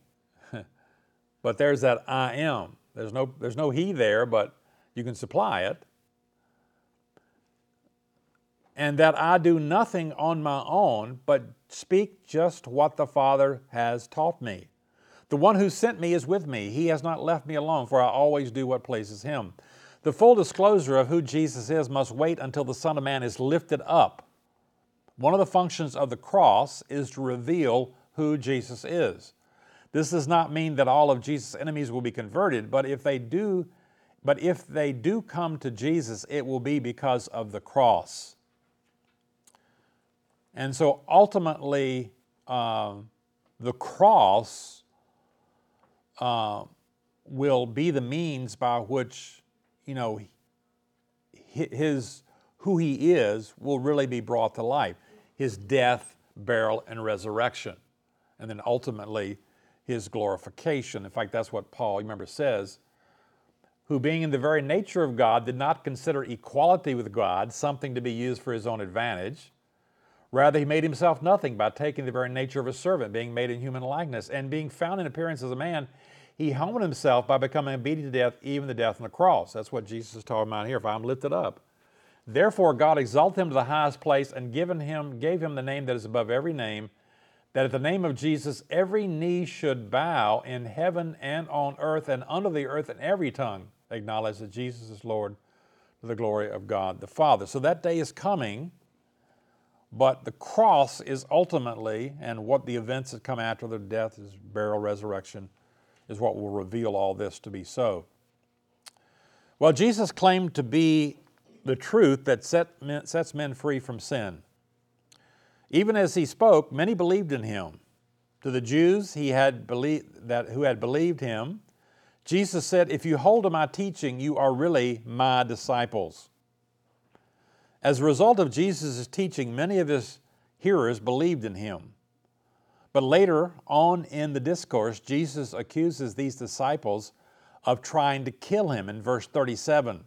But there's that I am. There's no, there's no he there, but you can supply it. And that I do nothing on my own, but speak just what the Father has taught me. The one who sent me is with me. He has not left me alone, for I always do what pleases him. The full disclosure of who Jesus is must wait until the Son of Man is lifted up. One of the functions of the cross is to reveal who Jesus is. This does not mean that all of Jesus' enemies will be converted, but if they do, but if they do come to Jesus, it will be because of the cross. And so ultimately, uh, the cross uh, will be the means by which, you know, his, who he is will really be brought to life. His death, burial, and resurrection. And then ultimately, his glorification. In fact, that's what Paul, you remember, says, who being in the very nature of God did not consider equality with God something to be used for his own advantage. Rather, he made himself nothing by taking the very nature of a servant, being made in human likeness, and being found in appearance as a man, he humbled himself by becoming obedient to death, even the death on the cross. That's what Jesus is talking about here, if I'm lifted up. Therefore, God exalted him to the highest place and given him, gave him the name that is above every name, that at the name of Jesus every knee should bow in heaven and on earth and under the earth, and every tongue acknowledge that Jesus is Lord to the glory of God the Father. So that day is coming. But the cross is ultimately, and what the events that come after the death, is burial, resurrection, is what will reveal all this to be so. Well, Jesus claimed to be the truth that set men, sets men free from sin. Even as he spoke, many believed in him. To the Jews he had believed that who had believed him, Jesus said, if you hold to my teaching, you are really my disciples. As a result of Jesus' teaching, many of his hearers believed in him. But later on in the discourse, Jesus accuses these disciples of trying to kill him in verse thirty-seven.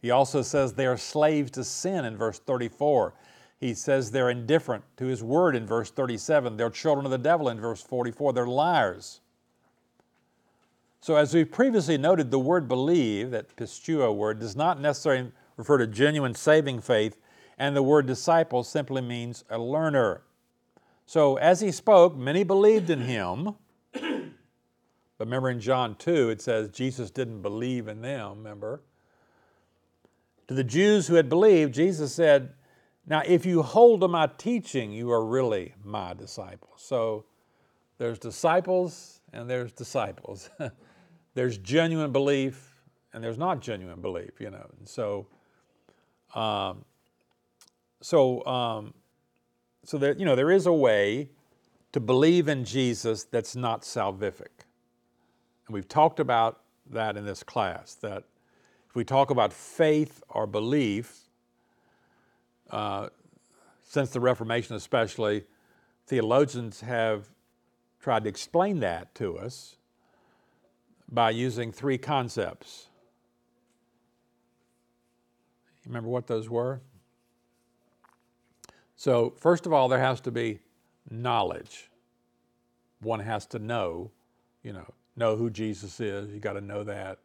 He also says they are slaves to sin in verse thirty-four. He says they're indifferent to his word in verse thirty-seven. They're children of the devil in verse forty-four. They're liars. So as we previously noted, the word believe, that pistuo word, does not necessarily refer to genuine saving faith, and the word disciple simply means a learner. So as he spoke, many believed in him. But remember in John two, it says Jesus didn't believe in them, remember? To the Jews who had believed, Jesus said, now if you hold to my teaching, you are really my disciples. So there's disciples and there's disciples. There's genuine belief and there's not genuine belief, you know. And so Um, so, um, so there, you know, there is a way to believe in Jesus that's not salvific. And we've talked about that in this class, that if we talk about faith or belief, uh, since the Reformation especially, theologians have tried to explain that to us by using three concepts. Remember what those were? So, first of all, there has to be knowledge. one has to know, you know, know who Jesus is. You got to know that.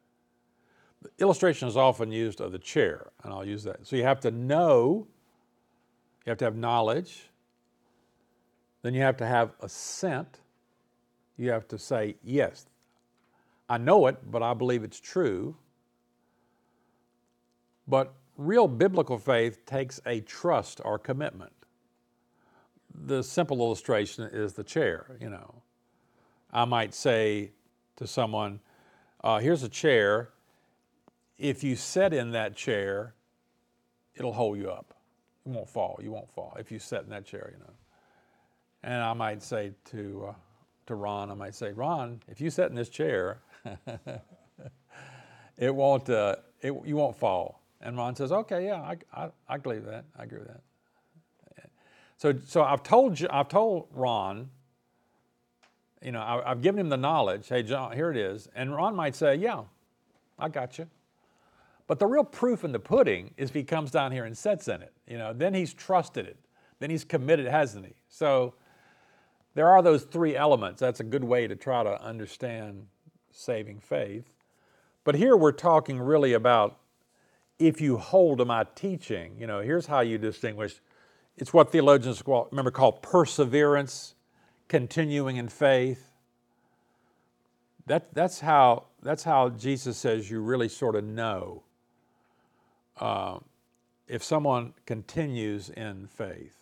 The illustration is often used of the chair, and I'll use that. So you have to know, you have to have knowledge, then you have to have assent. You have to say, yes, I know it, but I believe it's true. But real biblical faith takes a trust or commitment. The simple illustration is the chair, you know. I might say to someone, uh, here's a chair. If you sit in that chair, it'll hold you up. You won't fall, you won't fall if you sit in that chair, you know. And I might say to uh, to Ron, I might say, Ron, if you sit in this chair, it won't, uh, it, you won't fall. And Ron says, okay, yeah, I, I, I believe that, I agree with that. So, so I've told you, I've told Ron, you know, I, I've given him the knowledge. Hey, John, here it is. And Ron might say, yeah, I got you. But the real proof in the pudding is if he comes down here and sits in it, you know, then he's trusted it. Then he's committed, hasn't he? So there are those three elements. That's a good way to try to understand saving faith. But here we're talking really about if you hold to my teaching, you know, here's how you distinguish. It's what theologians call, remember, call perseverance, continuing in faith. That, that's how, that's how Jesus says you really sort of know uh, if someone continues in faith.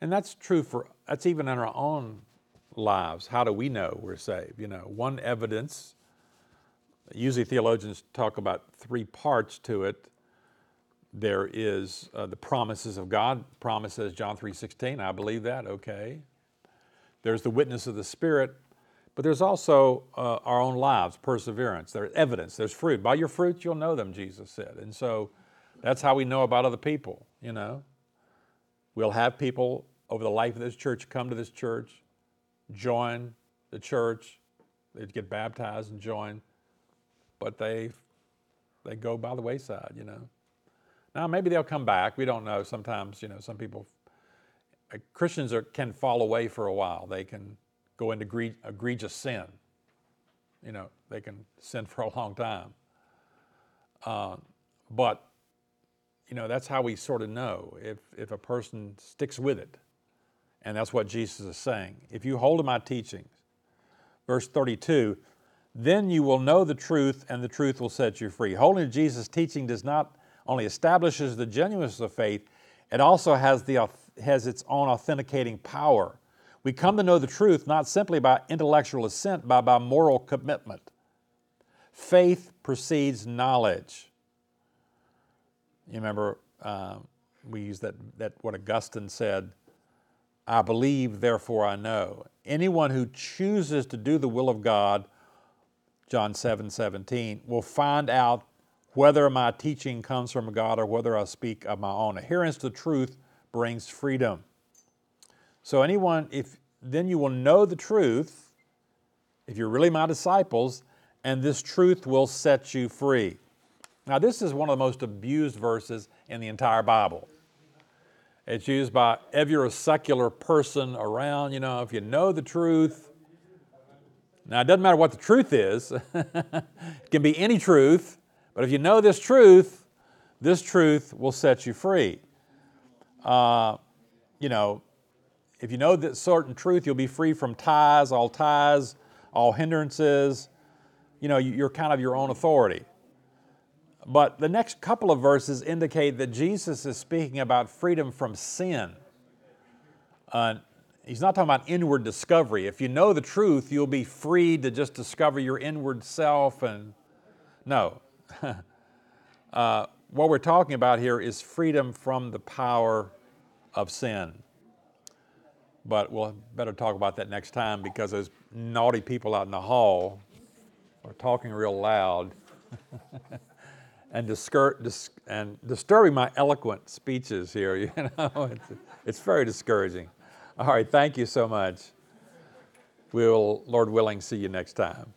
And that's true for, that's even in our own lives. How do we know we're saved? You know, one evidence, usually theologians talk about three parts to it. There is uh, the promises of God, promises John three sixteen, I believe that, okay. There's the witness of the Spirit, but there's also uh, our own lives, perseverance, there's evidence, there's fruit. By your fruit, you'll know them, Jesus said. And so that's how we know about other people, you know. We'll have people over the life of this church, come to this church, join the church, they get baptized and join, but they they go by the wayside, you know. Now, maybe they'll come back. We don't know. Sometimes, you know, some people, uh, Christians are, can fall away for a while. They can go into gre- egregious sin. You know, they can sin for a long time. Uh, but, you know, that's how we sort of know if, if a person sticks with it. And that's what Jesus is saying. If you hold to my teachings, verse thirty-two, then you will know the truth and the truth will set you free. Holding to Jesus' teaching does not only establishes the genuineness of faith, it also has, the, has its own authenticating power. We come to know the truth not simply by intellectual assent, but by moral commitment. Faith precedes knowledge. You remember uh, we used that, that what Augustine said, I believe, therefore I know. Anyone who chooses to do the will of God, John seven seventeen, will find out whether my teaching comes from God or whether I speak of my own. Adherence to truth brings freedom. So anyone, if then you will know the truth, if you're really my disciples, and this truth will set you free. Now this is one of the most abused verses in the entire Bible. It's used by every secular person around, you know, if you know the truth. Now it doesn't matter what the truth is. It can be any truth. But if you know this truth, this truth will set you free. Uh, you know, if you know that certain truth, you'll be free from ties, all ties, all hindrances. You know, you're kind of your own authority. But the next couple of verses indicate that Jesus is speaking about freedom from sin. Uh, he's not talking about inward discovery. If you know the truth, you'll be free to just discover your inward self and no. uh, what we're talking about here is freedom from the power of sin. But we'll better talk about that next time because those naughty people out in the hall are talking real loud and, discur- dis- and disturbing my eloquent speeches here. You know, it's, it's very discouraging. All right, thank you so much. We'll, Lord willing, see you next time.